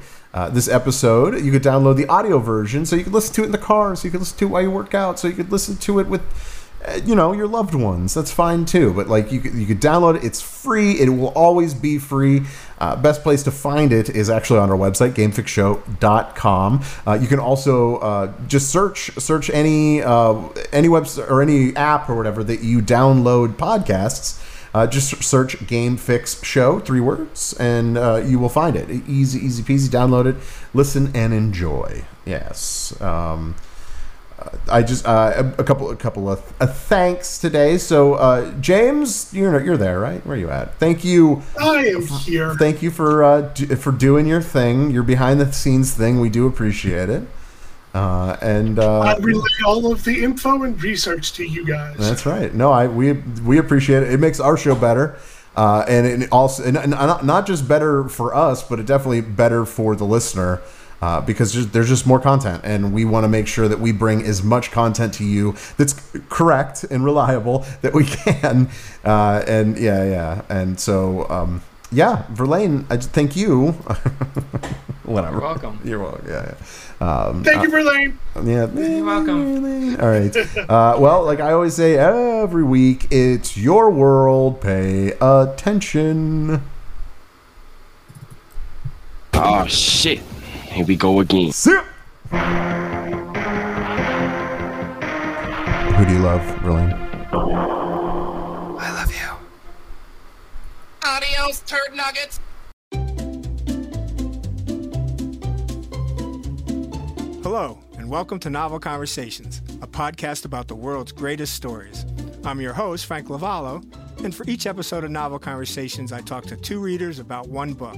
this episode. You could download the audio version, so you can listen to it in the car, so you can listen to it while you work out, so you could listen to it with, your loved ones. That's fine too. But you could download it. It's free. It will always be free. Best place to find it is actually on our website, GameFixShow.com. You can also just search any website or any app or whatever that you download podcasts. Just search Game Fix Show, 3 words, and you will find it. Easy peasy. Download it, listen, and enjoy. Yes. I just a couple of thanks today. So James, you're there, right? Where are you at? Thank you. I am here. Thank you for doing your thing, your behind the scenes thing. We do appreciate it. I relay all of the info and research to you guys. That's right. No, we appreciate it. It makes our show better, and not just better for us, but it definitely better for the listener, because there's just more content, and we want to make sure that we bring as much content to you that's correct and reliable that we can. Yeah, Verlaine, thank you. Whatever. You're welcome. You're welcome. Yeah. Thank you, Verlaine. Yeah. You're welcome. All right. Well, like I always say every week, it's your world. Pay attention. Oh shit! Here we go again. See ya. Who do you love, Verlaine? I love you. Adios, turd nuggets. Hello, and welcome to Novel Conversations, a podcast about the world's greatest stories. I'm your host, Frank Lavallo, and for each episode of Novel Conversations, I talk to two readers about one book,